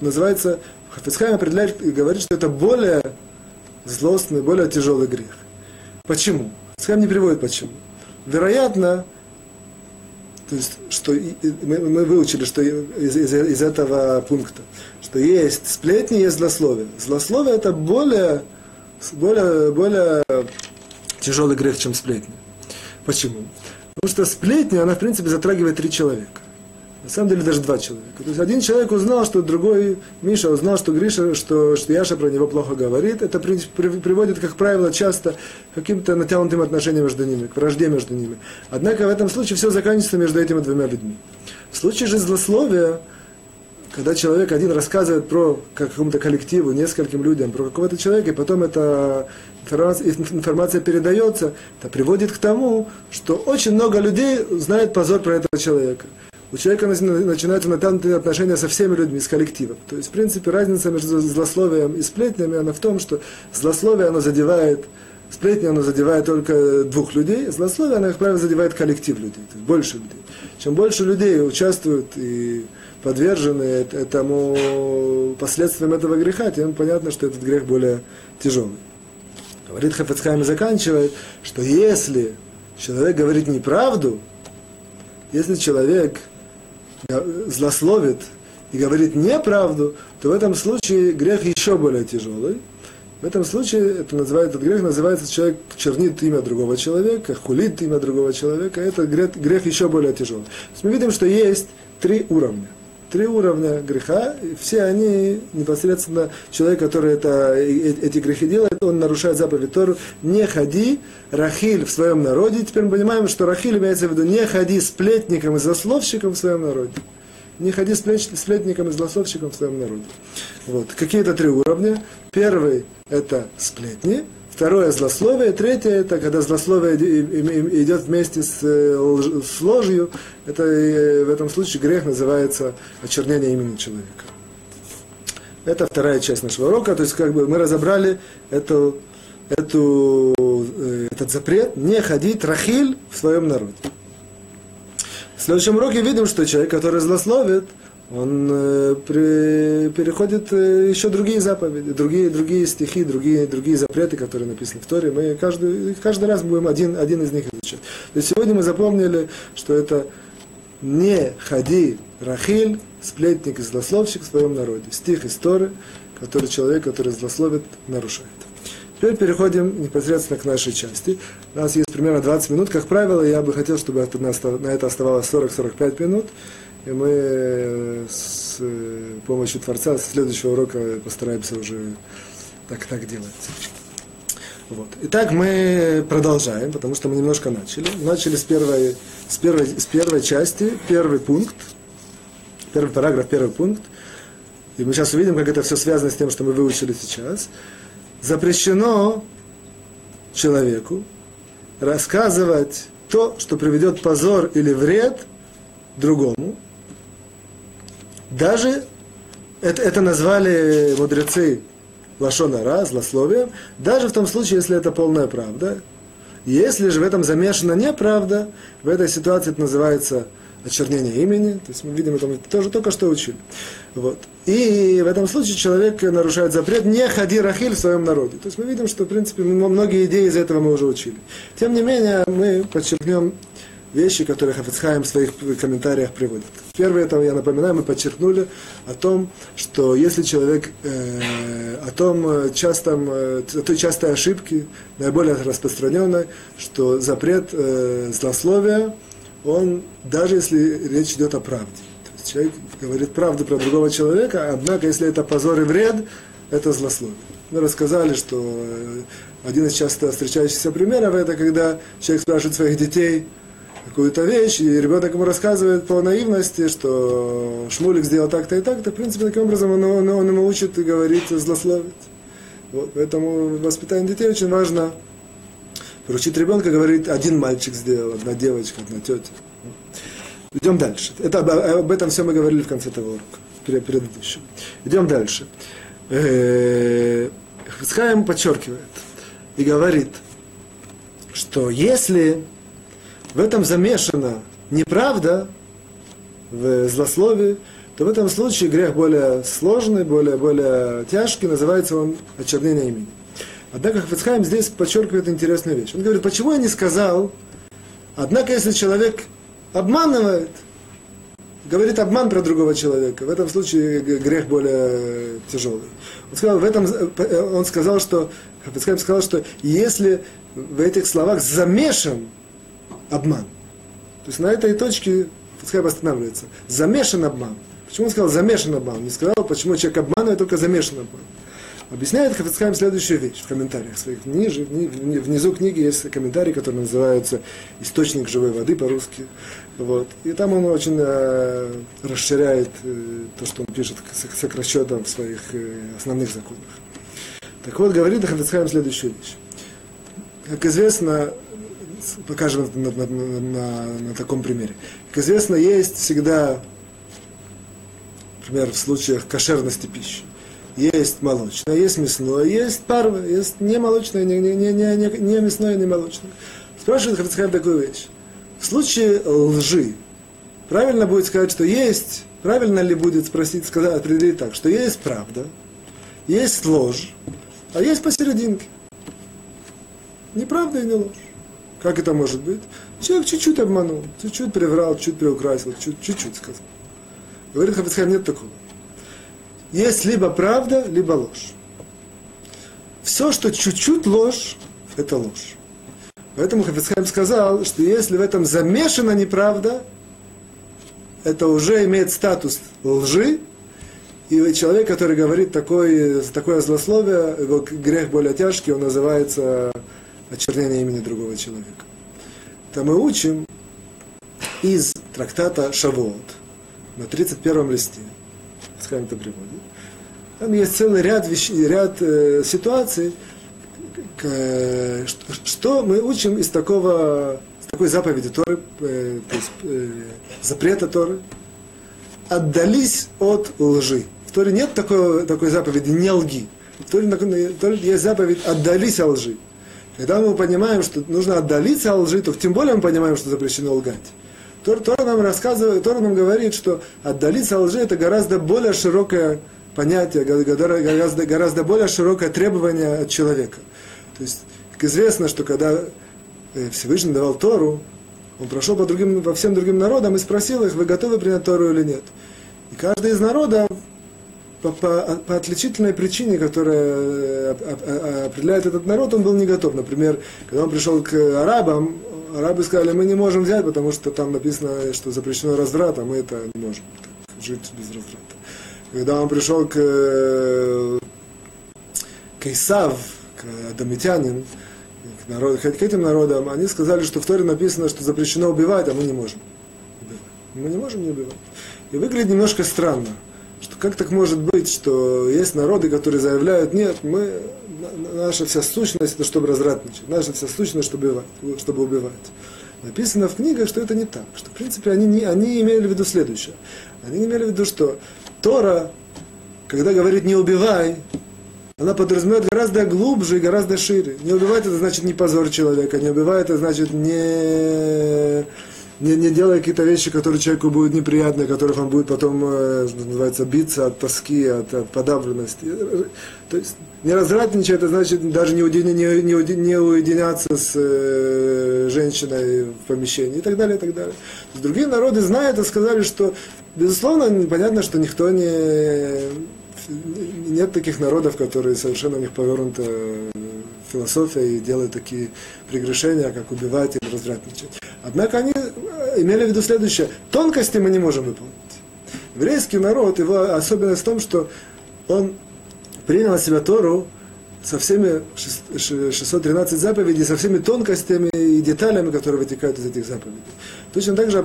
Называется, Хафец Хаим определяет и говорит, что это более злостный, более тяжелый грех. Почему? Хафец Хаим не приводит почему. Вероятно, то есть, что мы, мы выучили, что из, из, из этого пункта, что есть сплетни, есть злословие. Злословие это более, более, более тяжелый грех, чем сплетни. Почему? Потому что сплетня, она в принципе затрагивает три человека. На самом деле даже два человека. То есть один человек узнал, что другой Миша узнал, что Гриша, что, что Яша про него плохо говорит. Это при, при, приводит, как правило, часто к каким-то натянутым отношениям между ними, к вражде между ними. Однако в этом случае все заканчивается между этими двумя людьми. В случае же злословия, когда человек один рассказывает про какому-то коллективу, нескольким людям, про какого-то человека, и потом эта информация, информация передается, это приводит к тому, что очень много людей знает позор про этого человека. У человека начинаются натянутые отношения со всеми людьми, с коллективом. То есть, в принципе, разница между злословием и сплетнями, она в том, что злословие, оно задевает, сплетни, оно задевает только двух людей, злословие, оно, как правило, задевает коллектив людей, то есть больше людей. Чем больше людей участвуют и подвержены этому, последствиям этого греха, тем понятно, что этот грех более тяжелый. Говорит Хафец Хаим и заканчивает, что если человек говорит неправду, если человек злословит и говорит неправду, то в этом случае грех еще более тяжелый. В этом случае это называет, этот грех называется, человек чернит имя другого человека, хулит имя другого человека, это грех, грех еще более тяжелый. То есть мы видим, что есть три уровня. Три уровня греха, и все они непосредственно, человек, который это, эти грехи делает, он нарушает заповедь Тору, не ходи, Рахиль в своем народе. Теперь мы понимаем, что Рахиль имеется в виду, не ходи сплетником и злословщиком в своем народе. Не ходи сплетником и злословщиком в своем народе. Вот. Какие-то три уровня. Первый – это сплетни. Второе – злословие. Третье – это когда злословие идет вместе с, с ложью. Это, в этом случае грех называется очернение имени человека. Это вторая часть нашего урока. То есть как бы мы разобрали эту, эту, этот запрет не ходить Рахиль в своем народе. В следующем уроке видим, что человек, который злословит, он э, при, переходит э, еще другие заповеди, другие, другие стихи, другие, другие запреты, которые написаны в Торе. Мы каждый, каждый раз будем один, один из них изучать. То есть сегодня мы запомнили, что это «Не ходи, Рахиль, сплетник и злословщик в своем народе». Стих из Торы, который человек, который злословит, нарушает. Теперь переходим непосредственно к нашей части. У нас есть примерно двадцать минут. Как правило, я бы хотел, чтобы это, на это оставалось сорок-сорок пять минут. И мы с помощью Творца с следующего урока постараемся уже так, так делать. Вот. Итак, мы продолжаем, потому что мы немножко начали. Начали с первой, с первой, с первой части, первый пункт, первый параграф, первый пункт. И мы сейчас увидим, как это все связано с тем, что мы выучили сейчас. Запрещено человеку рассказывать то, что приведет позор или вред другому. Даже, это, это назвали мудрецы лашон ара, злословием, даже в том случае, если это полная правда. Если же в этом замешана неправда, в этой ситуации это называется очернение имени. То есть мы видим, это мы тоже только что учили. Вот. И в этом случае человек нарушает запрет «не ходи, Рахиль» в своем народе. То есть мы видим, что в принципе многие идеи из этого мы уже учили. Тем не менее, мы подчеркнем вещи, которые Хафец Хаим в своих комментариях приводит. Первое, это, я напоминаю, мы подчеркнули о том, что если человек, э, о том частом, о той частой ошибке, наиболее распространенной, что запрет э, злословия, он, даже если речь идет о правде. То есть человек говорит правду про другого человека, однако, если это позор и вред, это злословие. Мы рассказали, что э, один из часто встречающихся примеров, это когда человек спрашивает своих детей, какую-то вещь, и ребенок ему рассказывает по наивности, что Шмулик сделал так-то и так-то, в принципе, таким образом он, он, он ему учит и говорит злословить. Вот, поэтому воспитание детей очень важно. Поручить ребенка, говорит, один мальчик сделал, одна девочка, одна тетя. Идем дальше. Это, об, об этом все мы говорили в конце того урока, предыдущего. Идем дальше. Хаим подчеркивает и говорит, что если в этом замешана неправда, в злословии, то в этом случае грех более сложный, более, более тяжкий, называется он очернение имени. Однако Хафец Хаим здесь подчеркивает интересную вещь. Он говорит, почему я не сказал, однако если человек обманывает, говорит обман про другого человека, в этом случае грех более тяжелый. Он сказал, в этом, он сказал, что, Хафец Хаим сказал, что если в этих словах замешан обман, то есть на этой точке Хафец Хаим останавливается. Замешан обман. Почему он сказал замешан обман? Не сказал, почему человек обманывает, только замешан обман. Объясняет Хафец Хаим следующую вещь в комментариях своих. Ниже, внизу книги есть комментарий, который называется «Источник живой воды» по-русски. Вот. И там он очень э, расширяет э, то, что он пишет с сокращением в своих э, основных законах. Так вот, говорит Хафец Хаим следующую вещь. Как известно, покажем на, на, на, на таком примере. Как известно, есть всегда, например, в случаях кошерности пищи. Есть молочное, есть мясное, есть парва, есть не молочное, не, не, не, не, не мясное, не молочное. Спрашивает Хафец Хаим такую вещь. В случае лжи, правильно будет сказать, что есть, правильно ли будет спросить, сказать, определить так, что есть правда, есть ложь, а есть посерединке. Не правда и не ложь. Как это может быть? Человек чуть-чуть обманул, чуть-чуть приврал, чуть приукрасил, чуть-чуть сказал. Говорит Хафец Хаим, нет такого. Есть либо правда, либо ложь. Все, что чуть-чуть ложь, это ложь. Поэтому Хафец Хаим сказал, что если в этом замешана неправда, это уже имеет статус лжи, и человек, который говорит такое, такое злословие, его грех более тяжкий, он называется очернение имени другого человека. Это мы учим из трактата Шавуот на тридцать первом листе. Хафец Хаим это приводит. Там есть целый ряд, вещ... ряд э, ситуаций, к, э, что мы учим из такого, из такой заповеди Торы, э, то есть, э, запрета Торы. Отдались от лжи. В Торе нет такой, такой заповеди «не лги». В Торе, в Торе есть заповедь «отдались от лжи». Когда мы понимаем, что нужно отдалиться от лжи, то тем более мы понимаем, что запрещено лгать. Тора, Тора нам рассказывает, Тора нам говорит, что отдалиться от лжи – это гораздо более широкое понятие, гораздо, гораздо более широкое требование от человека. То есть, как известно, что когда Всевышний давал Тору, он прошел по другим, по всем другим народам и спросил их, вы готовы принять Тору или нет. И каждый из народов по, по, по отличительной причине, которая определяет этот народ, он был не готов. Например, когда он пришел к арабам, арабы сказали, мы не можем взять, потому что там написано, что запрещено разврат, а мы это не можем так, жить без разврата. Когда он пришел к Кейсав, к адамитянин, к, народ, к этим народам, они сказали, что в Торе написано, что запрещено убивать, а мы не можем убивать. Мы не можем не убивать. И выглядит немножко странно, что как так может быть, что есть народы, которые заявляют, нет, мы... Наша вся сущность, это чтобы развратничать. Наша вся сущность, чтобы убивать, чтобы убивать. Написано в книгах, что это не так. Что, в принципе, они, не, они имели в виду следующее. Они имели в виду, что Тора, когда говорит «не убивай», она подразумевает гораздо глубже и гораздо шире. Не убивать – это значит не позорь человека. Не убивай – это значит не... Не, не делая какие-то вещи, которые человеку будут неприятны, которых он будет потом, что называется, биться от тоски, от, от подавленности. То есть не развратничать, это значит даже не, уединя, не, не, не уединяться с э, женщиной в помещении и так далее, и так далее. Другие народы, зная это, сказали, что, безусловно, понятно, что никто не... Нет таких народов, которые совершенно у них повернута философия и делают такие прегрешения, как убивать или развратничать. Однако они имели в виду следующее. Тонкости мы не можем выполнить. Еврейский народ, его особенность в том, что он принял на себя Тору со всеми шестьсот тринадцать заповедей, со всеми тонкостями и деталями, которые вытекают из этих заповедей. Точно так же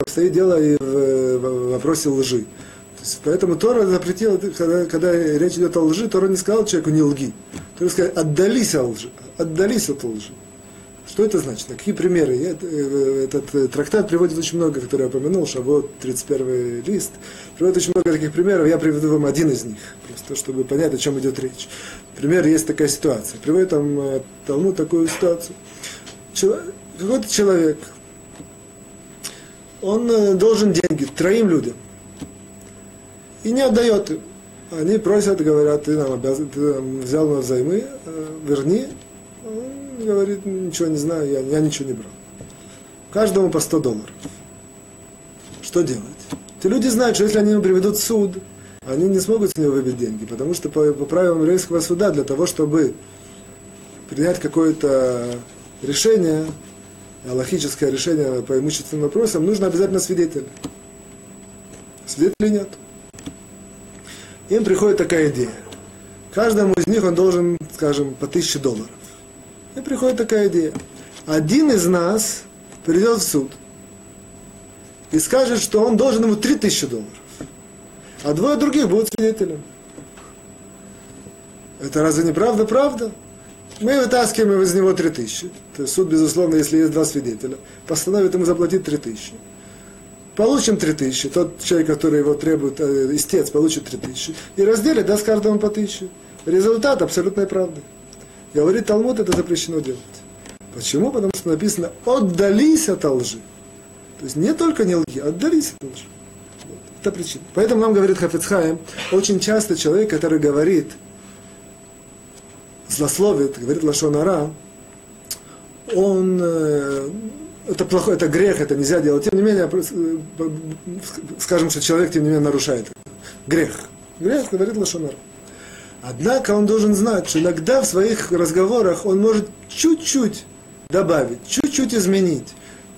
обстоит дело и в вопросе лжи. То есть, поэтому Тора запретила, когда, когда речь идет о лжи, Тора не сказал человеку не лги. Тора сказал, отдались от лжи, отдались от лжи. Что это значит? На какие примеры? Я, этот трактат приводит очень много, который я упомянул, Шавот, тридцать первый лист. Приводит очень много таких примеров, я приведу вам один из них, просто чтобы понять, о чем идет речь. Пример, есть такая ситуация. Приводит там Талмуд такую ситуацию. Человек, какой-то человек, он должен деньги троим людям. И не отдает им. Они просят, говорят, ты нам обязан, ты нам взял нас взаймы, верни. Он говорит, ничего не знаю, я, я ничего не брал. Каждому по сто долларов. Что делать? Те люди знают, что если они ему приведут в суд, они не смогут с него выбить деньги, потому что по, по правилам еврейского суда, для того, чтобы принять какое-то решение, логическое решение по имущественным вопросам, нужно обязательно свидетеля. Свидетелей нет. Им приходит такая идея. Каждому из них он должен, скажем, по тысяче долларов. И приходит такая идея. Один из нас придет в суд и скажет, что он должен ему три тысячи долларов. А двое других будут свидетелем. Это разве не правда? Правда. Мы вытаскиваем из него три тысячи. То есть суд, безусловно, если есть два свидетеля, постановит ему заплатить три тысячи. Получим три тысячи, тот человек, который его требует, э, истец, получит три тысячи. И разделит, даст каждому по тысяче. Результат абсолютной правды. Я говорю, Талмуд это запрещено делать. Почему? Потому что написано «отдались от лжи». То есть не только не лги, отдались от лжи. Вот. Это причина. Поэтому нам говорит Хафец Хаим, очень часто человек, который говорит, злословит, говорит лашон ара, он... Э, Это плохое, это грех, это нельзя делать. Тем не менее, скажем, что человек, тем не менее, нарушает. Грех. Грех, говорит лашон ара. Однако он должен знать, что иногда в своих разговорах он может чуть-чуть добавить, чуть-чуть изменить,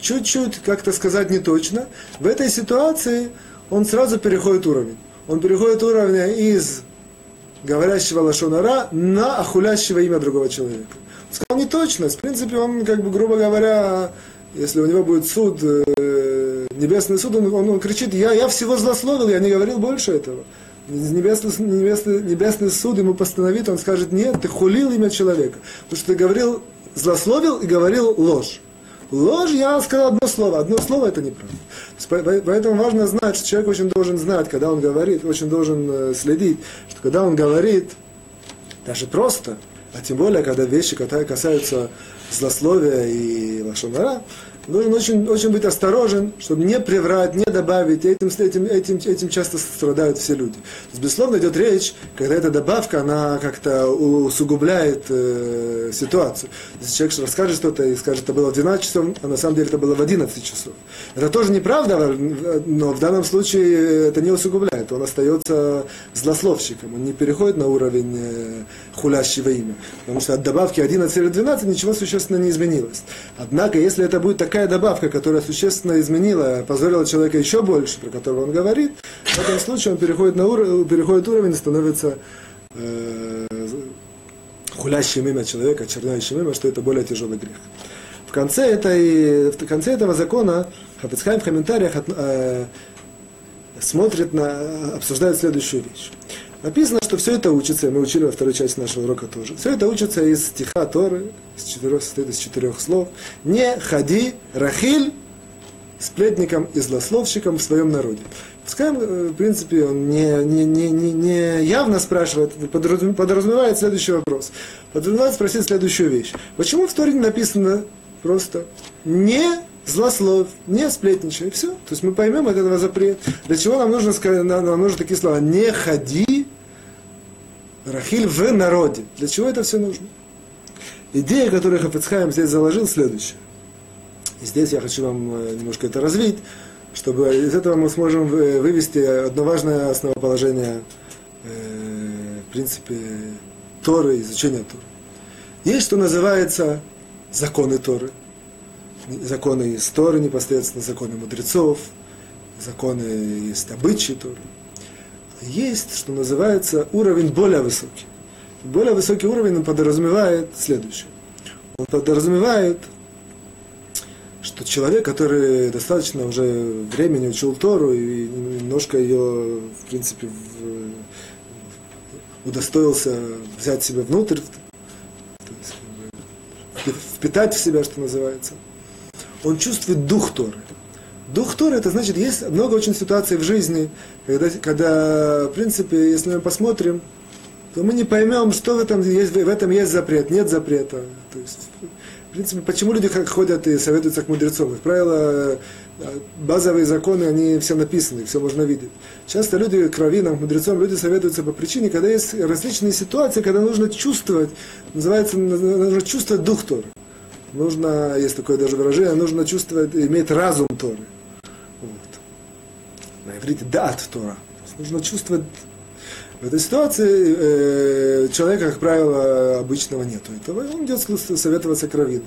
чуть-чуть как-то сказать неточно. В этой ситуации он сразу переходит уровень. Он переходит уровня из говорящего лашон ара на охулящего имя другого человека. Он сказал неточно. В принципе, он, как бы, грубо говоря... Если у него будет суд, небесный суд, он, он, он кричит, я, я всего злословил, я не говорил больше этого. Небесный, небесный, небесный суд ему постановит, он скажет, нет, ты хулил имя человека. Потому что ты говорил, злословил и говорил ложь. Ложь, я сказал одно слово, одно слово это неправда. Поэтому важно знать, что человек очень должен знать, когда он говорит, очень должен следить, что когда он говорит, даже просто, а тем более, когда вещи касаются злословия и лашон ара, нужно очень, очень быть осторожен, чтобы не приврать, не добавить. Этим, этим, этим, этим часто страдают все люди. То есть, безусловно, идет речь, когда эта добавка, она как-то усугубляет э, ситуацию. Если человек расскажет что-то и скажет, это было в двенадцать часов, а на самом деле это было в одиннадцать часов. Это тоже неправда, но в данном случае это не усугубляет. Он остается злословщиком, он не переходит на уровень э, хулящего имя. Потому что от добавки одиннадцать или двенадцать ничего существенно не изменилось. Однако, если это будет такая добавка, которая существенно изменила, опозорила человека еще больше, про которого он говорит, в этом случае он переходит, на ур... переходит уровень и становится э... хулящим имя человека, очерняющим имя, что это более тяжелый грех. В конце, этой... в конце этого закона Хафец Хаим в комментариях от... э... смотрит на, обсуждает следующую вещь. Написано, что все это учится, мы учили во второй части нашего урока тоже, все это учится из стиха Торы, из четырех, состоит из четырех слов. «Не ходи, Рахиль, сплетником и злословщиком в своем народе». Пускай, в принципе, он не, не, не, не явно спрашивает, подразумевает следующий вопрос. Подразумевает спросить следующую вещь. Почему в Торе написано просто «не злослов, не сплетничай», и все. То есть мы поймем от этого запрет. Для чего нам нужно, нам нужны такие слова? «Не ходи, Рахиль, в народе». Для чего это все нужно? Идея, которую Хафец Хаим здесь заложил, следующая. И здесь я хочу вам немножко это развить, чтобы из этого мы сможем вывести одно важное основоположение, в принципе, Торы, изучения Торы. Есть, что называется, законы Торы. Законы из Торы непосредственно, законы мудрецов, законы из обычаи Торы. Есть, что называется, уровень более высокий. Более высокий уровень он подразумевает следующее. Он подразумевает, что человек, который достаточно уже времени учил Тору и немножко ее, в принципе, в... удостоился взять себя внутрь, то есть впитать в себя, что называется, он чувствует дух Торы. Дух Торы, это значит, есть много очень ситуаций в жизни, когда, когда в принципе, если мы посмотрим, то мы не поймем, что в этом есть, в этом есть запрет, нет запрета. То есть, в принципе, почему люди ходят и советуются к мудрецам? Как правило, базовые законы, они все написаны, все можно видеть. Часто люди к раввинам, к мудрецам, люди советуются по причине, когда есть различные ситуации, когда нужно чувствовать, называется, нужно чувствовать дух Торы. Нужно, есть такое даже выражение, нужно чувствовать, иметь разум Торы. Вот. На иврите дат Тора. Нужно чувствовать. В этой ситуации э, человека, как правило, обычного нету этого. Он идет советоваться к раввину.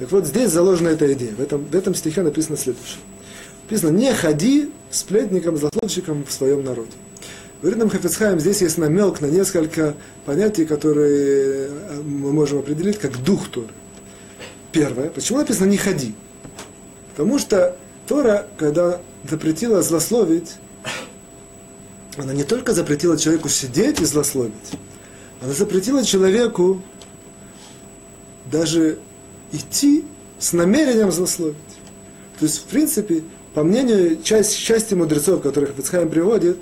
Так вот, здесь заложена эта идея. В этом, в этом стихе написано следующее. Написано, не ходи сплетником, злословщиком в своем народе. В Иридном Хафец Хаим здесь есть намек на несколько понятий, которые мы можем определить как дух Торы. Первое. Почему написано «не ходи»? Потому что Тора, когда запретила злословить, она не только запретила человеку сидеть и злословить, она запретила человеку даже идти с намерением злословить. То есть, в принципе, по мнению часть, части мудрецов, которых Хафец Хаим приводит,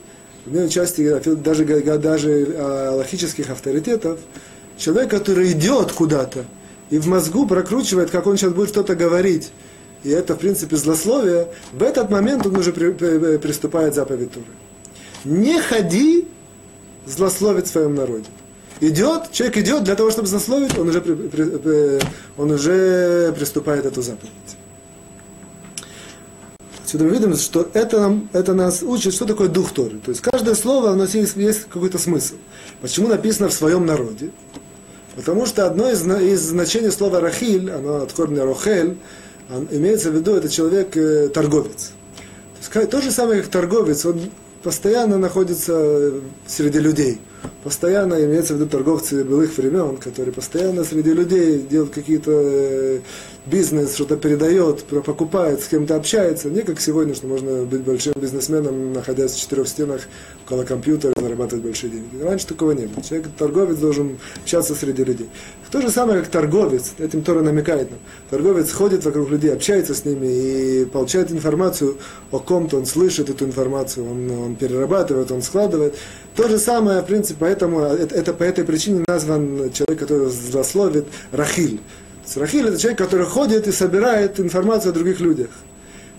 по мнению части даже, даже аллахических авторитетов, человек, который идет куда-то, и в мозгу прокручивает, как он сейчас будет что-то говорить. И это, в принципе, злословие. В этот момент он уже при, при, приступает к заповеди Торы. Не ходи злословить в своем народе. Идет, человек идет для того, чтобы злословить, он уже, при, при, он уже приступает к эту заповедь. Отсюда мы видим, что это, нам, это нас учит, что такое дух Торы. То есть каждое слово, оно есть, есть какой-то смысл. Почему написано «в своем народе»? Потому что одно из, из значений слова «рахиль», оно от корня «рохель», он, имеется в виду, это человек-торговец. То есть, то же самое, как торговец, он постоянно находится среди людей. Постоянно, имеется в виду торговцы былых времен, которые постоянно среди людей делают какие-то бизнес, что-то передает, покупает, с кем-то общается. Не как сегодня, что можно быть большим бизнесменом, находясь в четырех стенах около компьютера, зарабатывать большие деньги. Раньше такого не было. Человек, торговец, должен общаться среди людей. То же самое, как торговец, этим Тора намекает нам. Торговец ходит вокруг людей, общается с ними и получает информацию о ком-то, он слышит эту информацию, он, он перерабатывает, он складывает. То же самое, в принципе, поэтому это, это по этой причине назван человек, который злословит, Рахиль. То есть Рахиль – это человек, который ходит и собирает информацию о других людях.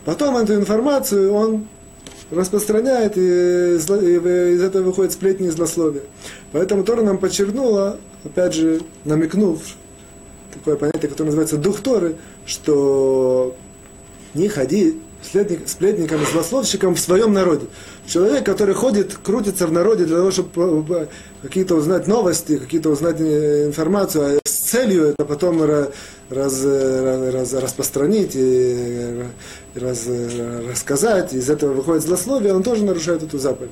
Потом эту информацию он распространяет, и, зло, и из этого выходит сплетни и злословие. Поэтому Тора нам подчеркнула, опять же намекнув, такое понятие, которое называется «дух Торы», что не ходи сплетником и злословщиком в своем народе. Человек, который ходит, крутится в народе для того, чтобы какие-то узнать новости, какие-то узнать информацию, а с целью это потом раз, раз, раз, распространить, и раз, рассказать, из этого выходит злословие, он тоже нарушает эту заповедь.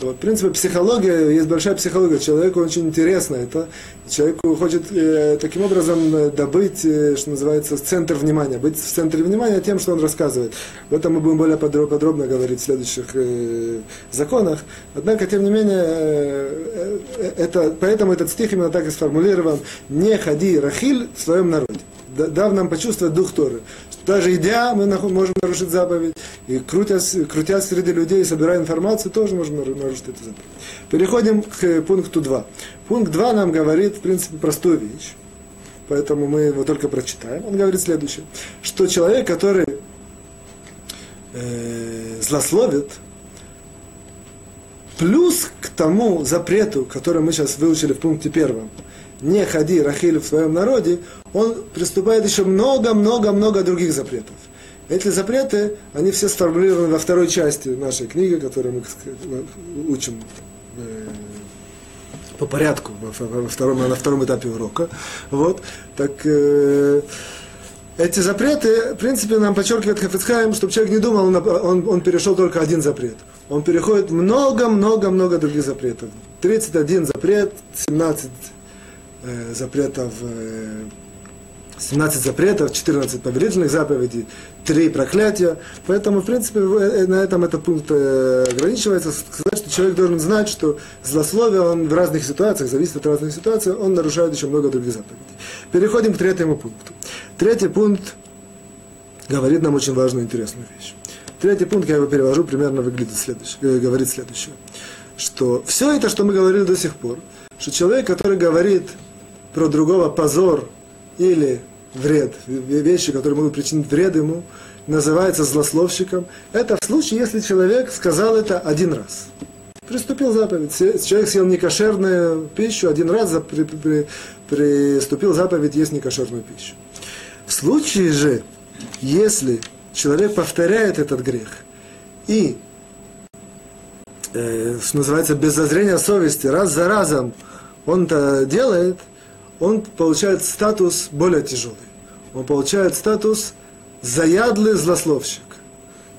Вот, в принципе, психология, есть большая психология, человеку очень интересно это, человеку хочет э, таким образом добыть, э, что называется, центр внимания, быть в центре внимания тем, что он рассказывает. Об этом мы будем более подробно говорить в следующих э, законах. Однако, тем не менее, э, э, это, поэтому этот стих именно так и сформулирован, «Не ходи, Рахиль, в своем народе». Дав нам почувствовать дух Торы. Даже идя, мы можем нарушить заповедь. И крутясь, крутясь среди людей, собирая информацию, тоже можем нарушить эту заповедь. Переходим к пункту два. Пункт два нам говорит, в принципе, простую вещь. Поэтому мы его только прочитаем. Он говорит следующее. Что человек, который э, злословит, плюс к тому запрету, который мы сейчас выучили в пункте первом, не ходи, Рахиль, в своем народе, он приступает еще много-много-много других запретов. Эти запреты, они все сформулированы во второй части нашей книги, которую мы учим по порядку во втором, на втором этапе урока. Вот. Так, э, эти запреты, в принципе, нам подчеркивает Хафец Хаим, чтобы человек не думал, он, он перешел только один запрет. он переходит много-много-много других запретов. тридцать один запрет, семнадцать э, запретов, э, семнадцать запретов, четырнадцать повелительных заповедей, три проклятия. Поэтому, в принципе, на этом этот пункт ограничивается. Сказать, что человек должен знать, что злословие, он в разных ситуациях, зависит от разных ситуаций, он нарушает еще много других заповедей. Переходим к третьему пункту. Третий пункт говорит нам очень важную и интересную вещь. Третий пункт, я его перевожу, примерно выглядит следующее, говорит следующее. Что все это, что мы говорили до сих пор, что человек, который говорит про другого позор или вред, вещи, которые могут причинить вред ему, называется злословщиком. Это в случае, если человек сказал это один раз. Приступил заповедь. Человек съел некошерную пищу, один раз при, при, приступил заповедь есть некошерную пищу. В случае же, если человек повторяет этот грех и, э, что называется, без зазрения совести, раз за разом он это делает, он получает статус более тяжелый. Он получает статус заядлый злословщик.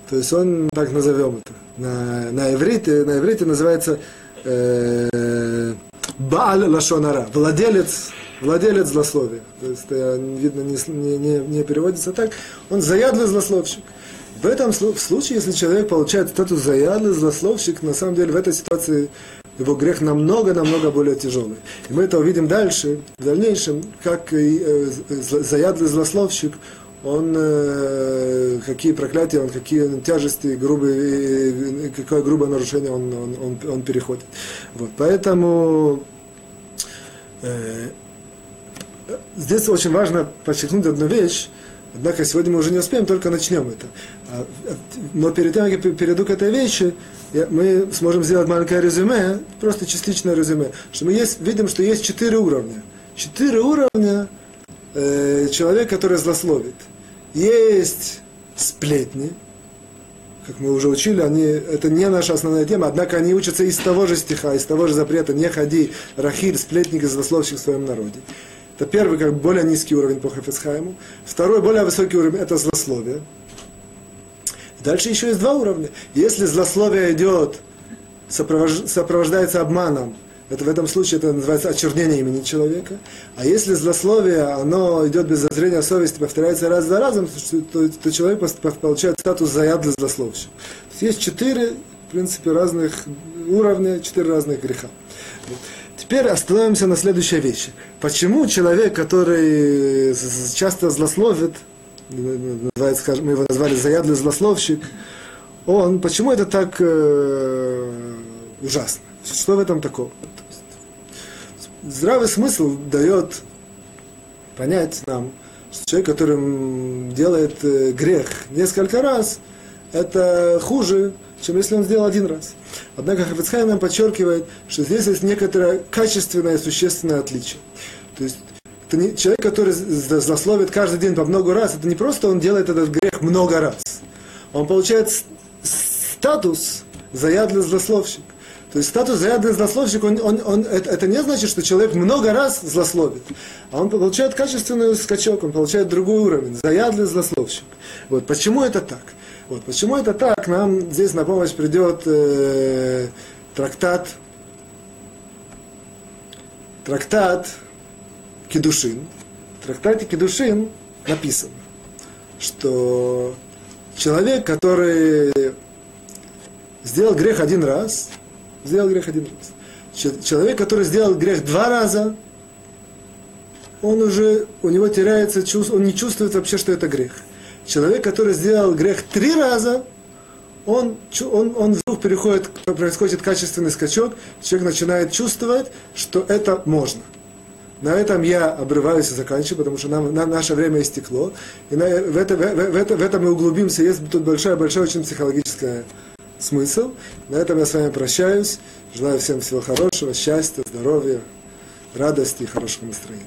То есть он, так назовем это, на, на, иврите, на иврите называется э, Бааль лашонара, владелец, владелец злословия. То есть, видно, не, не, не переводится так. Он заядлый злословщик. В этом в случае, если человек получает статус заядлый злословщик, на самом деле в этой ситуации его грех намного-намного более тяжелый. И мы это увидим дальше, в дальнейшем, как и, э, заядлый злословщик, он, э, какие проклятия, он, какие тяжести, грубые, э, какое грубое нарушение он, он, он, он переходит. Вот, поэтому э, здесь очень важно подчеркнуть одну вещь, однако сегодня мы уже не успеем, только начнем это. Но перед тем, как я перейду к этой вещи, мы сможем сделать маленькое резюме, просто частичное резюме, что мы есть, видим, что есть четыре уровня. Четыре уровня э, человек, который злословит. Есть сплетни, как мы уже учили, они, это не наша основная тема, однако они учатся из того же стиха, из того же запрета «Не ходи, Рахиль, сплетник и злословщик в своем народе». Это первый, как более низкий уровень по Хафецхайму. Второй, более высокий уровень, это злословие. Дальше еще есть два уровня. Если злословие идет, сопровож... сопровождается обманом, это в этом случае это называется очернение имени человека. А если злословие, оно идет без зазрения совести, повторяется раз за разом, то, то человек получает статус заядлый злословщик. Есть четыре, в принципе, разных уровня, четыре разных греха. Теперь остановимся на следующей вещи. Почему человек, который часто злословит, скажем, мы его назвали заядлый злословщик, он, почему это так э, ужасно? Что в этом такого? Здравый смысл дает понять нам, что человек, который делает грех несколько раз, это хуже, чем если он сделал один раз. Однако Хафец Хаим нам подчеркивает, что здесь есть некоторое качественное и существенное отличие. То есть это не, человек, который злословит каждый день по много раз, это не просто он делает этот грех много раз. Он получает статус заядлый злословщик. То есть статус заядлый злословщик, он, он, он, это, это не значит, что человек много раз злословит, а он получает качественный скачок, он получает другой уровень, заядлый злословщик. Вот. Почему это так? Вот. Почему это так? Нам здесь на помощь придет э, трактат, трактат Кедушин. В трактате Кедушин написано, что человек, который сделал грех один раз, сделал грех один раз, человек, который сделал грех два раза, он уже, у него теряется чувство, он не чувствует вообще, что это грех. Человек, который сделал грех три раза, он, он, он вдруг переходит, происходит качественный скачок, человек начинает чувствовать, что это можно. На этом я обрываюсь и заканчиваю, потому что нам, нам наше время истекло. И на, в, это, в, в, это, в это мы углубимся, есть тут большая-большая очень психологическая смысл. На этом я с вами прощаюсь. Желаю всем всего хорошего, счастья, здоровья, радости и хорошего настроения.